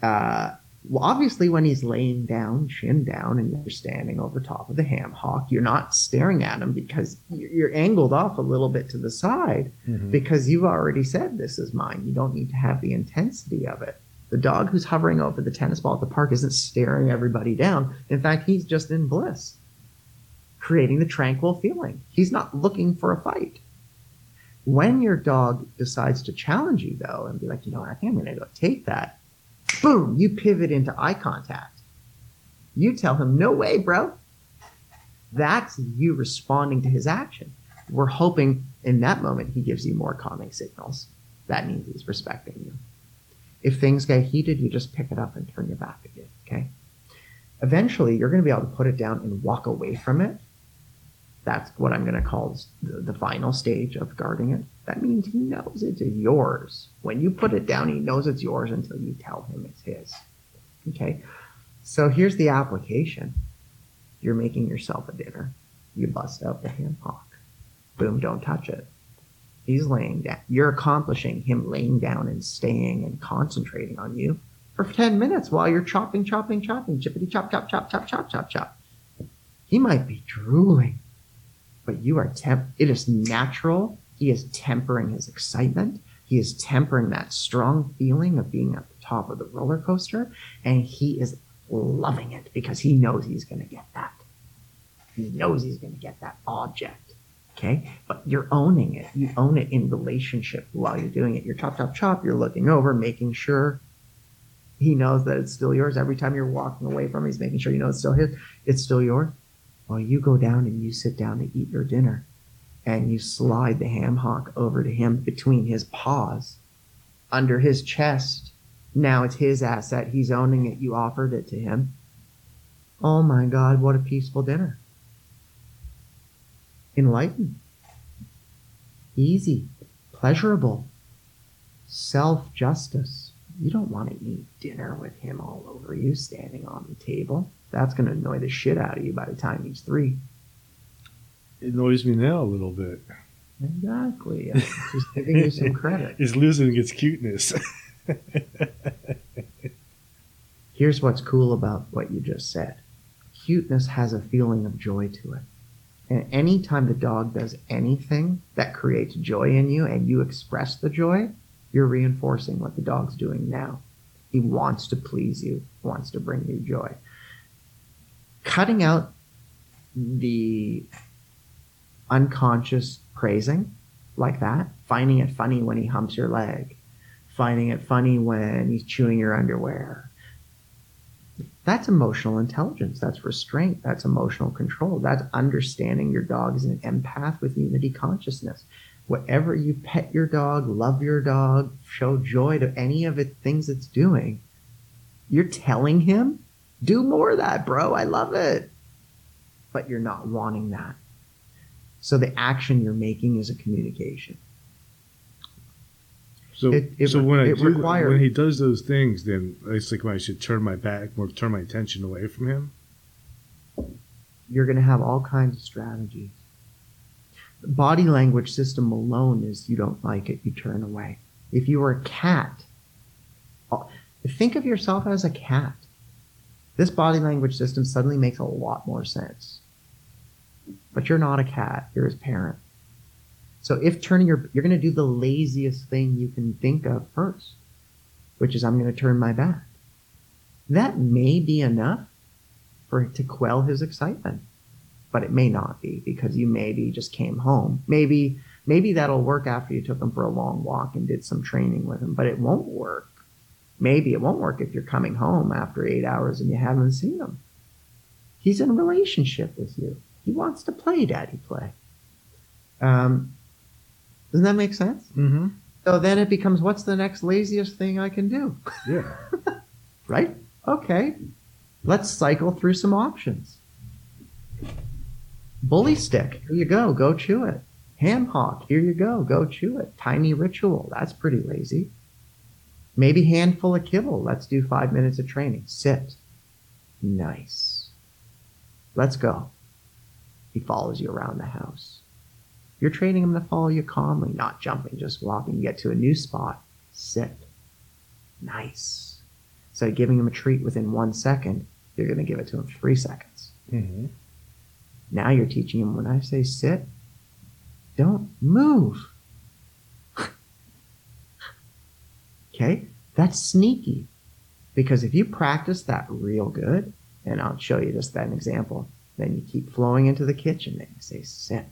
well, obviously when he's laying down, chin down, and you're standing over top of the ham hock, you're not staring at him because you're angled off a little bit to the side because you've already said this is mine. You don't need to have the intensity of it. The dog who's hovering over the tennis ball at the park isn't staring everybody down. In fact, he's just in bliss, creating the tranquil feeling. He's not looking for a fight. When your dog decides to challenge you, though, and be like, you know what, I think I'm going to go take that. Boom, you pivot into eye contact. You tell him, no way, bro. That's you responding to his action. We're hoping in that moment he gives you more calming signals. That means he's respecting you. If things get heated, you just pick it up and turn your back again, okay? Eventually, you're going to be able to put it down and walk away from it. That's what I'm going to call the final stage of guarding it. That means he knows it's yours. When you put it down, he knows it's yours until you tell him it's his, okay? So here's the application. You're making yourself a dinner. You bust out the ham hock. Boom, don't touch it. He's laying down. You're accomplishing him laying down and staying and concentrating on you for 10 minutes while you're chopping, chippity chop, chop, chop, chop, chop, chop, chop. He might be drooling, but you are it is natural. He is tempering his excitement. He is tempering that strong feeling of being at the top of the roller coaster, and he is loving it because he knows he's going to get that. He knows he's going to get that object. Okay, but you're owning it. You own it in relationship while you're doing it. You're chop, chop, chop. You're looking over, making sure he knows that it's still yours. Every time you're walking away from him, he's making sure you know it's still his. It's still yours. Well, you go down and you sit down to eat your dinner, and you slide the ham hock over to him between his paws, under his chest. Now it's his asset. He's owning it. You offered it to him. Oh my God, what a peaceful dinner. Enlightened, easy, pleasurable, self-justice. You don't want to eat dinner with him all over you, standing on the table. That's going to annoy the shit out of you by the time he's 3. It annoys me now a little bit. Exactly. I'm just giving you some credit. It's losing its cuteness. Here's what's cool about what you just said. Cuteness has a feeling of joy to it. And any time the dog does anything that creates joy in you and you express the joy, you're reinforcing what the dog's doing now. He wants to please you, wants to bring you joy. Cutting out the unconscious praising like that, finding it funny when he humps your leg, finding it funny when he's chewing your underwear, that's emotional intelligence. That's restraint. That's emotional control. That's understanding your dog is an empath with unity consciousness. Whatever you pet your dog, love your dog, show joy to any of its things it's doing, you're telling him, do more of that, bro. I love it. But you're not wanting that. So the action you're making is a communication. So when he does those things, then it's like when I should turn my back or turn my attention away from him. You're going to have all kinds of strategies. The body language system alone is you don't like it, you turn away. If you were a cat, think of yourself as a cat. This body language system suddenly makes a lot more sense. But you're not a cat, you're his parent. So if you're going to do the laziest thing you can think of first, which is I'm going to turn my back. That may be enough for it to quell his excitement, but it may not be because you maybe just came home. Maybe that'll work after you took him for a long walk and did some training with him, but it won't work. Maybe it won't work if you're coming home after 8 hours and you haven't seen him. He's in a relationship with you. He wants to play daddy play. Doesn't that make sense? Mm-hmm. So then it becomes, what's the next laziest thing I can do? Yeah. Right? Okay. Let's cycle through some options. Bully stick. Here you go. Go chew it. Ham hock. Here you go. Go chew it. Tiny ritual. That's pretty lazy. Maybe handful of kibble. Let's do 5 minutes of training. Sit. Nice. Let's go. He follows you around the house. You're training him to follow you calmly, not jumping, just walking. Get to a new spot. Sit. Nice. So giving him a treat within 1 second, you're going to give it to him 3 seconds. Mm-hmm. Now you're teaching him, when I say sit, don't move. Okay? That's sneaky. Because if you practice that real good, and I'll show you just that example, then you keep flowing into the kitchen, then you say sit.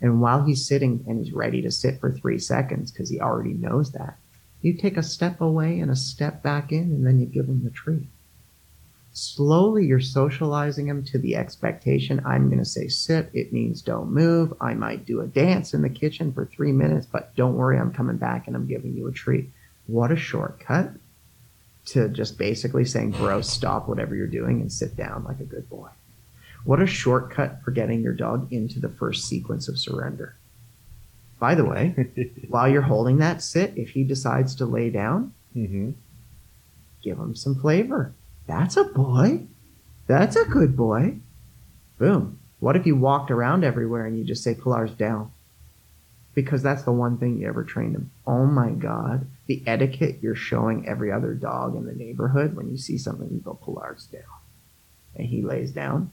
And while he's sitting and he's ready to sit for 3 seconds, because he already knows that, you take a step away and a step back in, and then you give him the treat. Slowly you're socializing him to the expectation, I'm going to say sit, it means don't move, I might do a dance in the kitchen for 3 minutes, but don't worry, I'm coming back and I'm giving you a treat. What a shortcut to just basically saying, bro, stop whatever you're doing and sit down like a good boy. What a shortcut for getting your dog into the first sequence of surrender. By the way, while you're holding that sit, if he decides to lay down, give him some flavor. That's a boy. That's a good boy. Boom. What if you walked around everywhere and you just say, Pilars down? Because that's the one thing you ever trained him. Oh my God. The etiquette you're showing every other dog in the neighborhood, when you see something, you go, Pilars down. And he lays down.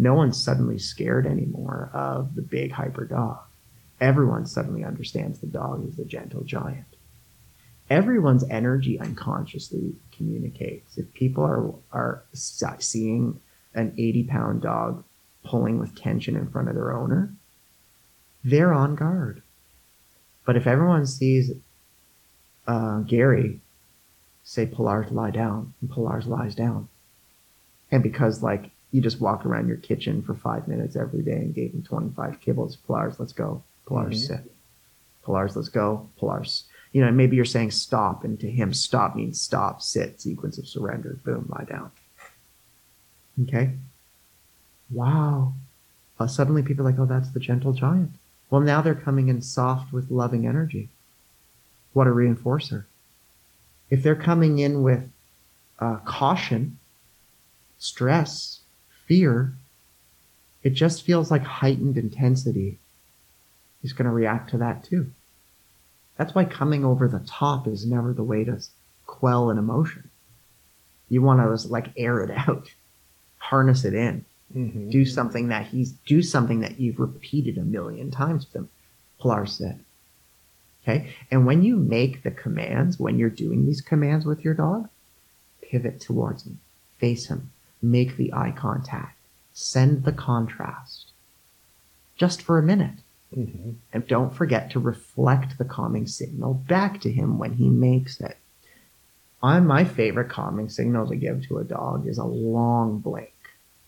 No one's suddenly scared anymore of the big hyper dog. Everyone suddenly understands the dog is the gentle giant. Everyone's energy unconsciously communicates. If people are seeing an 80-pound dog pulling with tension in front of their owner, they're on guard. But if everyone sees Gary say, Pilars lie down, and Pilars lies down, and because like, you just walked around your kitchen for 5 minutes every day and gave him 25 kibbles. Pilars, let's go. Pilars, sit. Pilars, let's go. Pilars. You know, maybe you're saying stop, and to him, stop means stop, sit, sequence of surrender, boom, lie down. Okay? Wow. Suddenly people are like, oh, that's the gentle giant. Well, now they're coming in soft with loving energy. What a reinforcer. If they're coming in with caution, stress, fear, it just feels like heightened intensity. He's going to react to that too. That's why coming over the top is never the way to quell an emotion. You want to just like air it out, harness it in, do something that you've repeated a million times to them. Pilars said, okay. And when you make the commands, when you're doing these commands with your dog, pivot towards him, face him. Make the eye contact. Send the contrast. Just for a minute. Mm-hmm. And don't forget to reflect the calming signal back to him when he makes it. My favorite calming signal to give to a dog is a long blink,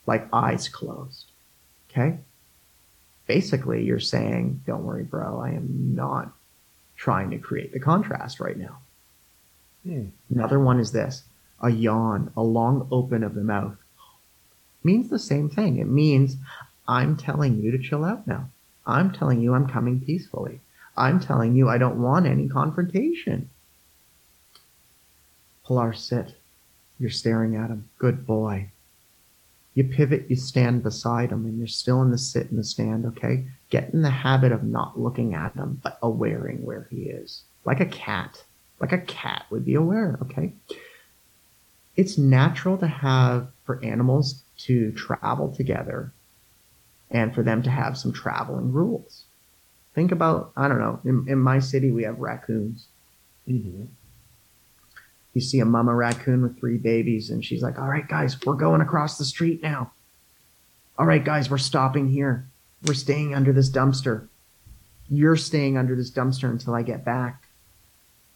like eyes closed. Okay? Basically, you're saying, don't worry, bro, I am not trying to create the contrast right now. Mm. Another one is this. A yawn, a long open of the mouth, means the same thing. It means I'm telling you to chill out now. I'm telling you I'm coming peacefully. I'm telling you I don't want any confrontation. Pilar, sit. You're staring at him. Good boy. You pivot, you stand beside him, and you're still in the sit and the stand, okay? Get in the habit of not looking at him, but awareing where he is. Like a cat. Like a cat would be aware, okay? It's natural to have for animals to travel together and for them to have some traveling rules. Think about, I don't know, in my city, we have raccoons. Mm-hmm. You see a mama raccoon with 3 babies and she's like, all right, guys, we're going across the street now. All right, guys, we're stopping here. We're staying under this dumpster. You're staying under this dumpster until I get back.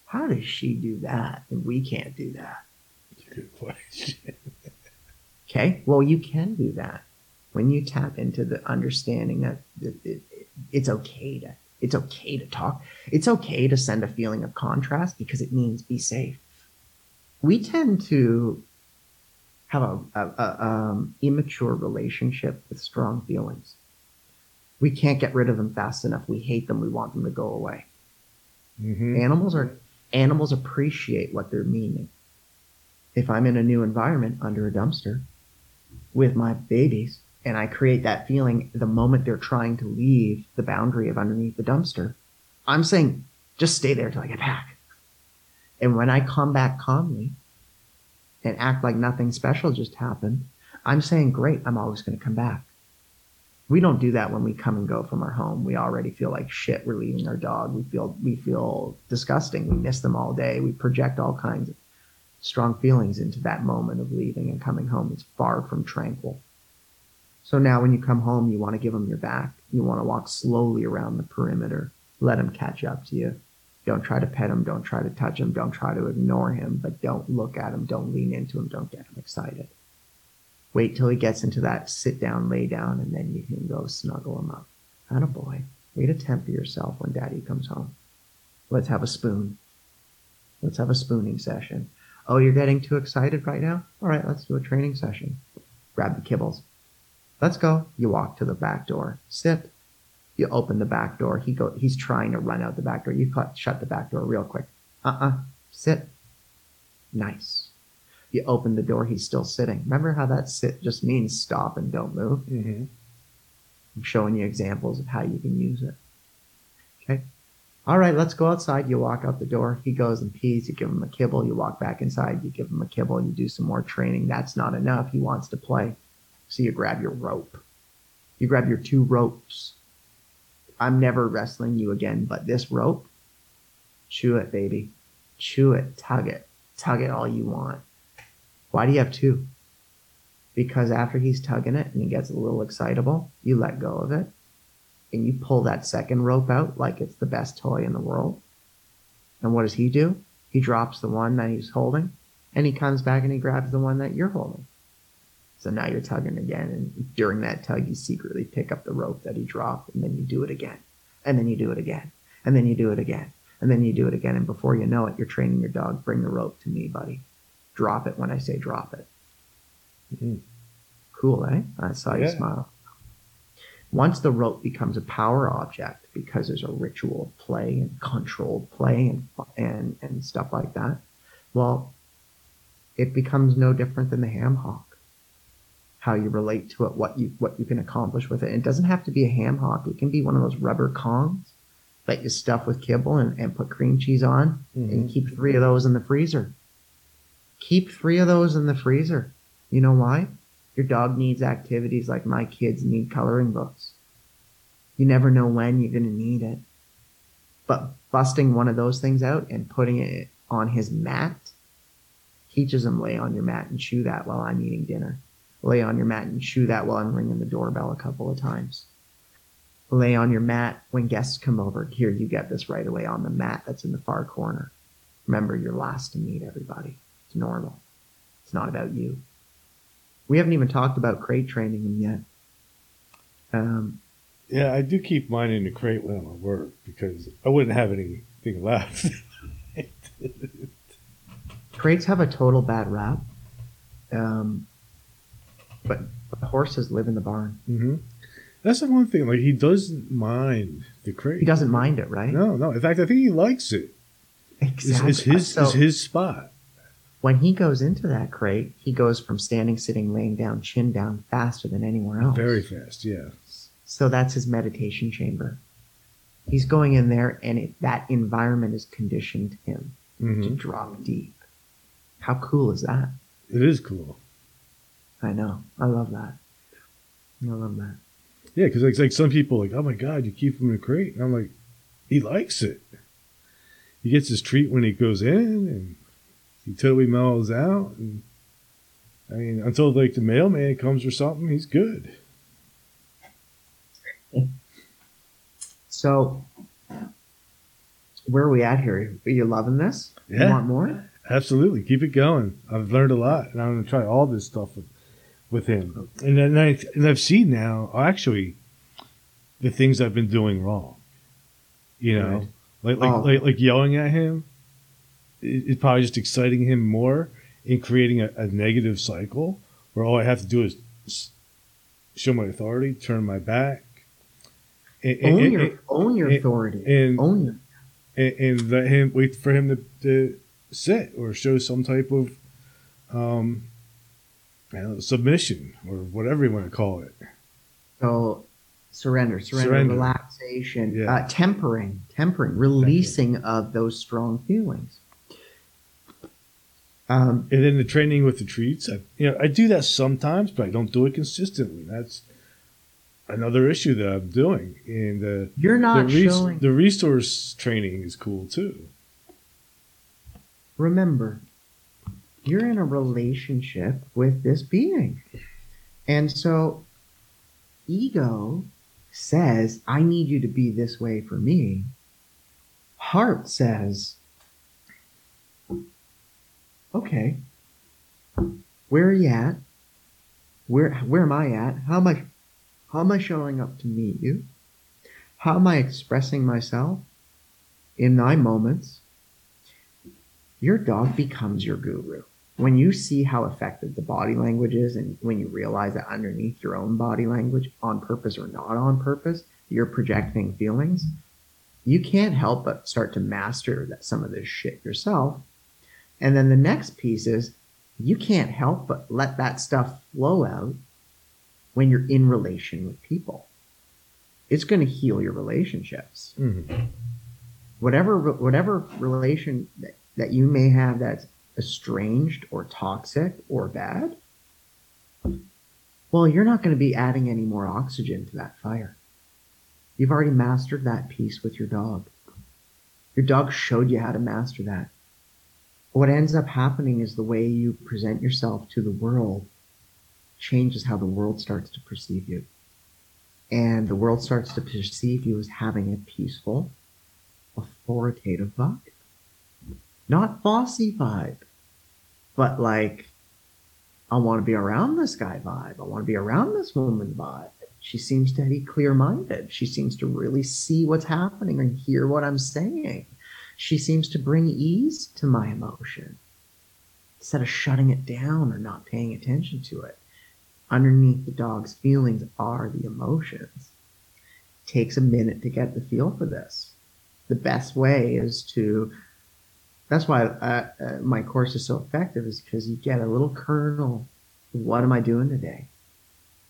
How does she do that? And we can't do that. Good question. Okay, well, you can do that when you tap into the understanding that it's okay to It's okay to talk. It's okay to send a feeling of contrast because it means be safe. We tend to have a immature relationship with strong feelings. We can't get rid of them fast enough. We hate them. We want them to go away. Mm-hmm. Animals appreciate what they're meaning. If I'm in a new environment under a dumpster with my babies and I create that feeling the moment they're trying to leave the boundary of underneath the dumpster, I'm saying, just stay there till I get back. And when I come back calmly and act like nothing special just happened, I'm saying, great, I'm always going to come back. We don't do that when we come and go from our home. We already feel like shit. We're leaving our dog. We feel disgusting. We miss them all day. We project all kinds of strong feelings into that moment of leaving and coming home. It's far from tranquil. So now when you come home, you want to give them your back. You want to walk slowly around the perimeter. Let them catch up to you. Don't try to pet him. Don't try to touch him. Don't try to ignore him, but don't look at him. Don't lean into him. Don't get him excited. Wait till he gets into that sit down, lay down, and then you can go snuggle him up. Attaboy. Wait a temper yourself when daddy comes home. Let's have a spoon. Let's have a spooning session. Oh, you're getting too excited right now? All right, let's do a training session. Grab the kibbles. Let's go. You walk to the back door. Sit. You open the back door. He's trying to run out the back door. You shut the back door real quick. Sit. Nice. You open the door. He's still sitting. Remember how that sit just means stop and don't move? Mm-hmm. I'm showing you examples of how you can use it. Okay. All right, let's go outside. You walk out the door. He goes and pees. You give him a kibble. You walk back inside. You give him a kibble. You do some more training. That's not enough. He wants to play. So you grab your rope. You grab your two ropes. I'm never wrestling you again, but this rope, chew it, baby. Chew it, tug it. Tug it all you want. Why do you have two? Because after he's tugging it and he gets a little excitable, you let go of it and you pull that second rope out like it's the best toy in the world. And what does he do? He drops the one that he's holding and he comes back and he grabs the one that you're holding. So now you're tugging again, and during that tug, you secretly pick up the rope that he dropped, and then you do it again, and then you do it again, and then you do it again, and then you do it again, and before you know it, you're training your dog, bring the rope to me, buddy. Drop it when I say drop it. Mm-hmm. Cool, eh? I saw you smile. Once the rope becomes a power object, because there's a ritual of play and controlled play and stuff like that, well, it becomes no different than the ham hock. How you relate to it, what you can accomplish with it. It doesn't have to be a ham hock. It can be one of those rubber kongs that you stuff with kibble and put cream cheese on, mm-hmm. and keep three of those in the freezer. Keep three of those in the freezer. You know why? Your dog needs activities like my kids need coloring books. You never know when you're going to need it. But busting one of those things out and putting it on his mat teaches him, lay on your mat and chew that while I'm eating dinner. Lay on your mat and chew that while I'm ringing the doorbell a couple of times. Lay on your mat when guests come over. Here, you get this right away on the mat that's in the far corner. Remember, you're last to meet everybody. It's normal. It's not about you. We haven't even talked about crate training yet. Yeah, I do keep mine in the crate when I'm at work because I wouldn't have anything left. Crates have a total bad rap. But horses live in the barn. Mm-hmm. That's the one thing. Like, he doesn't mind the crate. He doesn't mind it, right? No. In fact, I think he likes it. Exactly. It's his spot. When he goes into that crate, he goes from standing, sitting, laying down, chin down, faster than anywhere else. Very fast, yeah. So that's his meditation chamber. He's going in there, and that environment is conditioned him, mm-hmm. to drop deep. How cool is that? It is cool. I know. I love that. Yeah, because it's like some people are like, oh my God, you keep him in a crate. And I'm like, he likes it. He gets his treat when he goes in and he totally mellows out. And I mean, until like the mailman comes or something, he's good. So, where are we at here? Are you loving this? Yeah. You want more? Absolutely. Keep it going. I've learned a lot and I'm going to try all this stuff with him. And I've seen now, actually, the things I've been doing wrong. you know, right. Like yelling at him is probably just exciting him more and creating a negative cycle where all I have to do is show my authority, turn my back, own your authority, and let him wait for him to sit or show some type of submission or whatever you want to call it. So surrender, relaxation, yeah. tempering, releasing of those strong feelings. And then the training with the treats, I do that sometimes, but I don't do it consistently. That's another issue that I'm doing. And the resource training is cool too. Remember, you're in a relationship with this being, and so ego says, "I need you to be this way for me." Heart says, okay, where are you at? Where am I at? How am I showing up to meet you? How am I expressing myself in my moments? Your dog becomes your guru. When you see how effective the body language is, and when you realize that underneath your own body language, on purpose or not on purpose, you're projecting feelings, you can't help but start to master some of this shit yourself. And then the next piece is you can't help but let that stuff flow out when you're in relation with people. It's going to heal your relationships. Mm-hmm. Whatever relation that you may have that's estranged or toxic or bad, well, you're not going to be adding any more oxygen to that fire. You've already mastered that piece with your dog. Your dog showed you how to master that. What ends up happening is the way you present yourself to the world changes how the world starts to perceive you. And the world starts to perceive you as having a peaceful, authoritative vibe. Not bossy vibe, but like, I want to be around this guy vibe. I want to be around this woman vibe. She seems to be clear-minded. She seems to really see what's happening and hear what I'm saying. She seems to bring ease to my emotion instead of shutting it down or not paying attention to it. Underneath the dog's feelings are the emotions. It takes a minute to get the feel for this. The best way is to, that's why my course is so effective, is because you get a little kernel. What am I doing today?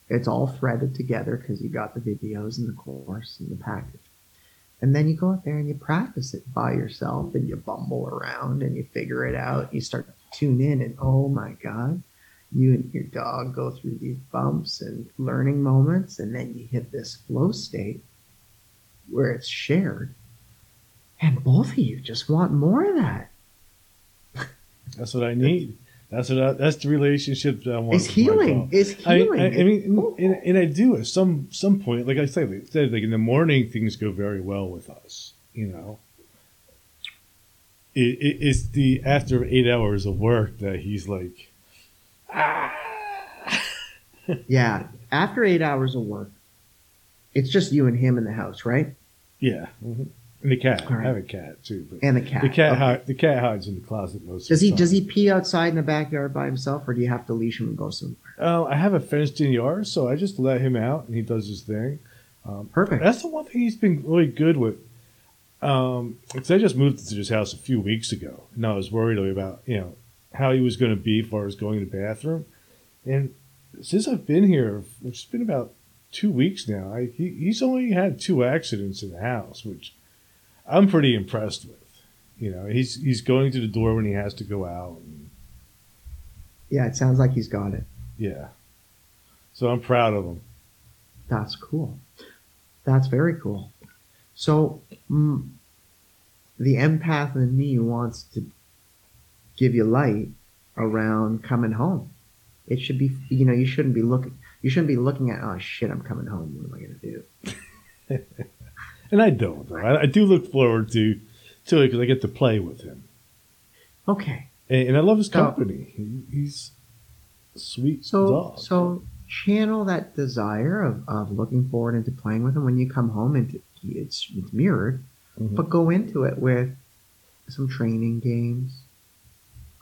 It's all threaded together because you got the videos and the course and the package. And then you go out there and you practice it by yourself and you bumble around and you figure it out. You start to tune in and, oh my God, you and your dog go through these bumps and learning moments. And then you hit this flow state where it's shared. And both of you just want more of that. That's what I need. That's the relationship that I want. It's healing. It's healing. I mean, and I do at some point, like I said, like in the morning, things go very well with us. You know, it's the after 8 hours of work that he's like, ah. Yeah, after 8 hours of work, it's just you and him in the house, right? Yeah. Mm-hmm. And the cat. Right. I have a cat too. But and the cat. The cat hides in the closet most of the time. Does he pee outside in the backyard by himself, or do you have to leash him and go somewhere? I have a fenced-in yard, so I just let him out, and he does his thing. Perfect. That's the one thing he's been really good with. Because I just moved into this house a few weeks ago, and I was worried about how he was going to be as far as going to the bathroom. And since I've been here, which has been about 2 weeks now, he's only had 2 accidents in the house, which I'm pretty impressed with. He's going to the door when he has to go out. Yeah, it sounds like he's got it. Yeah. So I'm proud of him. That's cool. That's very cool. So the empath in me wants to give you light around coming home. It should be, you shouldn't be looking at, oh shit, I'm coming home. What am I going to do? And I don't, though. I do look forward to it because I get to play with him. Okay. And I love his company. He's a sweet dog. So channel that desire of looking forward into playing with him. When you come home, and it's mirrored, Mm-hmm. But go into it with some training games.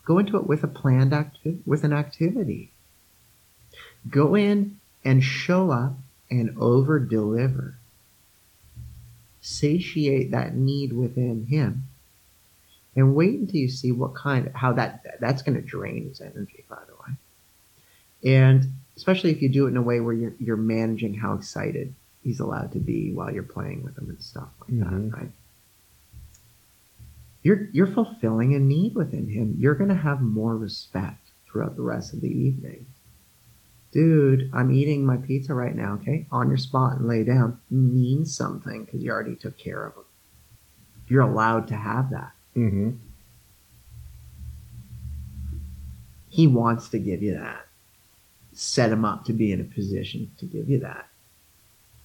Go into it with a planned activity. Go in and show up and over-deliver. Satiate that need within him. And wait until you see what kind of, how that's going to drain his energy, by the way. And especially if you do it in a way where you're managing how excited he's allowed to be while you're playing with him and stuff like mm-hmm. that, right? You're fulfilling a need within him. You're going to have more respect throughout the rest of the evening. Dude, I'm eating my pizza right now, okay? On your spot and lay down means something because you already took care of him. You're allowed to have that. Mm-hmm. He wants to give you that. Set him up to be in a position to give you that.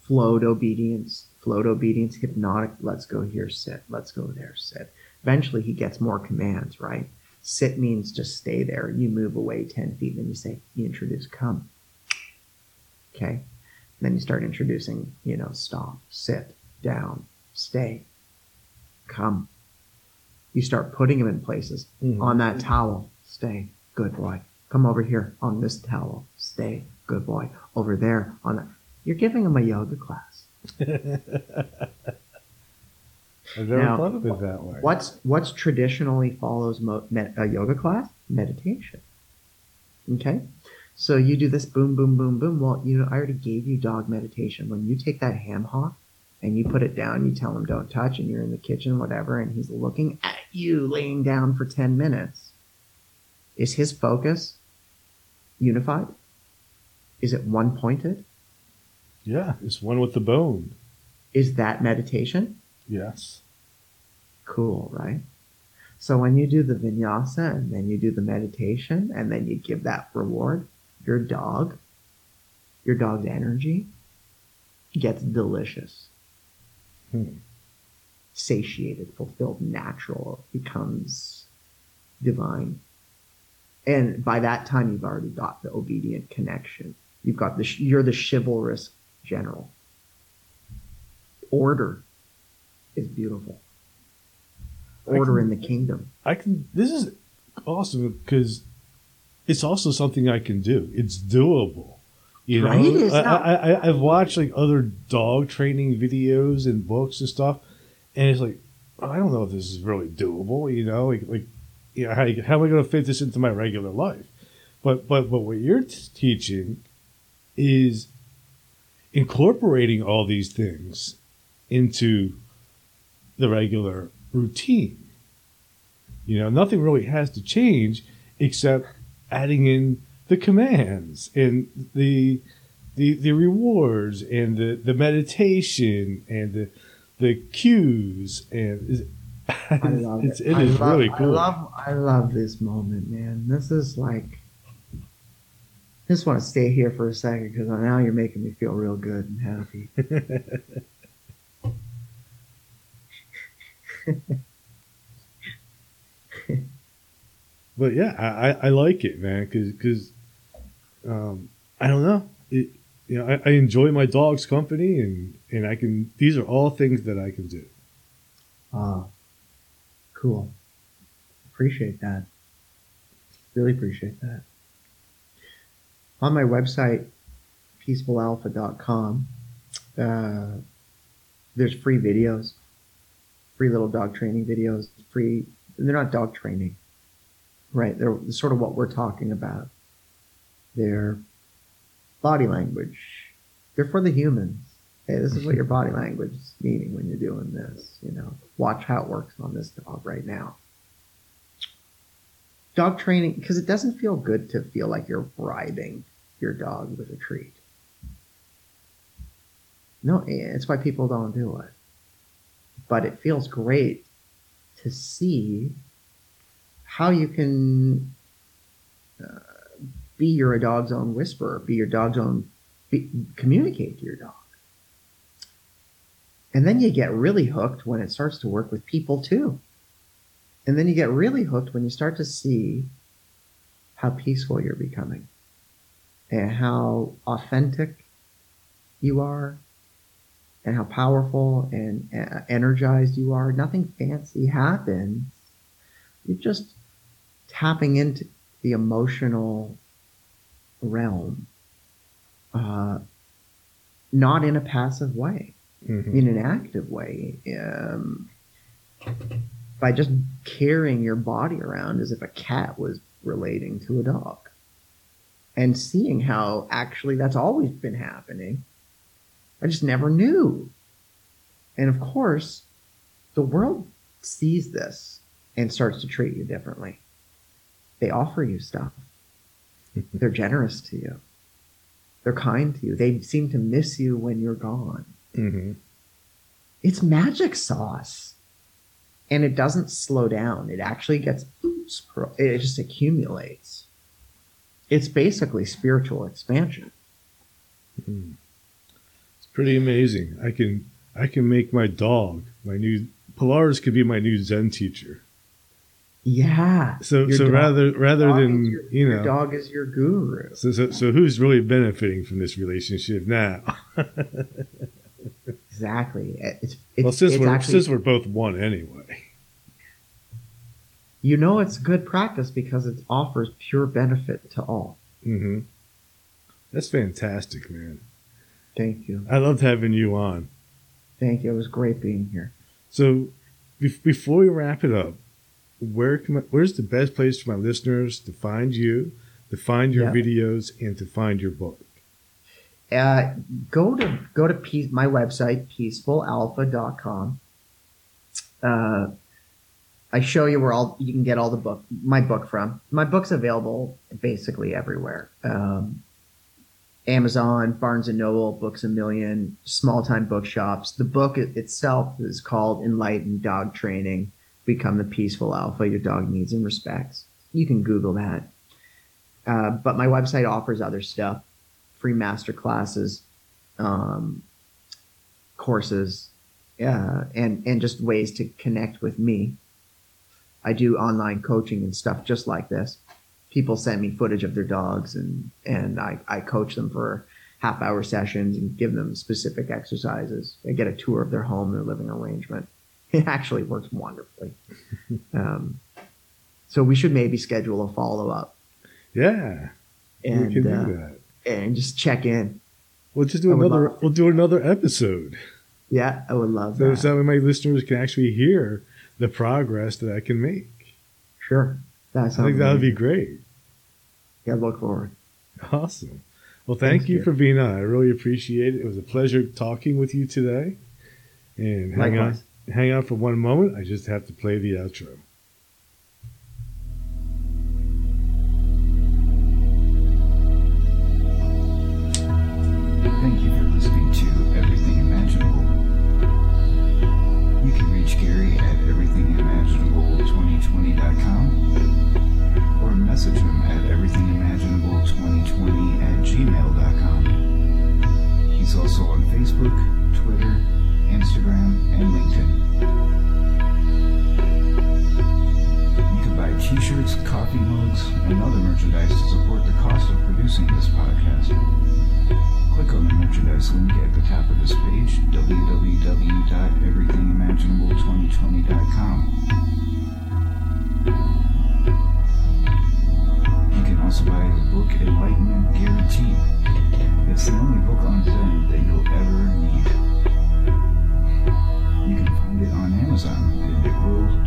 Flowed obedience, hypnotic, let's go here, sit, let's go there, sit. Eventually he gets more commands, right? Sit means just stay there. You move away 10 feet, then you introduce come. Okay? And then you start introducing, stop, sit, down, stay, come. You start putting him in places. Mm-hmm. On that towel, stay, good boy. Come over here on this towel, stay, good boy. Over there on that. You're giving him a yoga class. I've never thought of it that way. What's traditionally follows a yoga class? Meditation. Okay? So you do this boom, boom, boom, boom. Well, I already gave you dog meditation. When you take that ham hock and you put it down, you tell him don't touch, and you're in the kitchen, whatever, and he's looking at you laying down for 10 minutes. Is his focus unified? Is it one-pointed? Yeah, it's one with the bone. Is that meditation? Yes. Cool, right? So when you do the vinyasa and then you do the meditation and then you give that reward, your dog's energy gets delicious. Satiated, fulfilled, natural, becomes divine. And by that time, you've already got the obedient connection. You've got you're the chivalrous general. Order is beautiful. Order in the kingdom. This is awesome because it's also something I can do. It's doable. Right? I've watched other dog training videos and books and stuff, and it's like, I don't know if this is really doable. How am I going to fit this into my regular life? But what you're teaching is incorporating all these things into the regular routine. Nothing really has to change except adding in the commands and the rewards and the meditation and the cues and I love it. It is really cool. I love this moment, man. This is I just want to stay here for a second because now you're making me feel real good and happy. But yeah, I like it, man, because I don't know. I enjoy my dog's company, and I can. These are all things that I can do. Cool. Appreciate that. Really appreciate that. On my website, PeacefulAlpha.com, there's free videos, free little dog training videos. Free. They're not dog training, right? They're sort of what we're talking about. They're body language. They're for the humans. Hey, this is what your body language is meaning when you're doing this. Watch how it works on this dog right now. Dog training, because it doesn't feel good to feel like you're bribing your dog with a treat. No, it's why people don't do it. But it feels great to see how you can be your dog's own whisperer, communicate to your dog. And then you get really hooked when it starts to work with people too. And then you get really hooked when you start to see how peaceful you're becoming and how authentic you are and how powerful and energized you are. Nothing fancy happens. You're just tapping into the emotional realm, not in a passive way, in an active way. By just carrying your body around as if a cat was relating to a dog and seeing how actually that's always been happening. I just never knew. And of course, the world sees this and starts to treat you differently. They offer you stuff. They're generous to you. They're kind to you. They seem to miss you when you're gone. Mm-hmm. It's magic sauce. And it doesn't slow down. It actually gets, it just accumulates. It's basically spiritual expansion. Mm. It's pretty amazing. I can make my dog, my new Pilars could be my new Zen teacher. Yeah. So dog, rather than your, you know, your dog is your guru. So who's really benefiting from this relationship now? Exactly. Since we're both one anyway. You know, it's good practice because it offers pure benefit to all. Mm-hmm. That's fantastic, man. Thank you. I loved having you on. Thank you. It was great being here. So, before we wrap it up, where's the best place for my listeners to find you, to find your videos, and to find your book? Go to my website, PeacefulAlpha.com. I show you where you can get all the my book from. My book's available basically everywhere: Amazon, Barnes and Noble, Books a Million, small time bookshops. The book itself is called Enlightened Dog Training: Become the Peaceful Alpha Your Dog Needs and Respects. You can Google that. But my website offers other stuff: free master classes, courses, and just ways to connect with me. I do online coaching and stuff just like this. People send me footage of their dogs and I coach them for half hour sessions and give them specific exercises. I get a tour of their home, their living arrangement. It actually works wonderfully. So we should maybe schedule a follow up. Yeah. And we can do that. And just check in. We'll do another episode. Yeah, I would love that. So that way my listeners can actually hear the progress that I can make. Sure. I think that would be great. Yeah, look forward. Awesome. Well, thank you for being on. I really appreciate it. It was a pleasure talking with you today. And hang on for one moment. I just have to play the outro.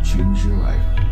Change your life.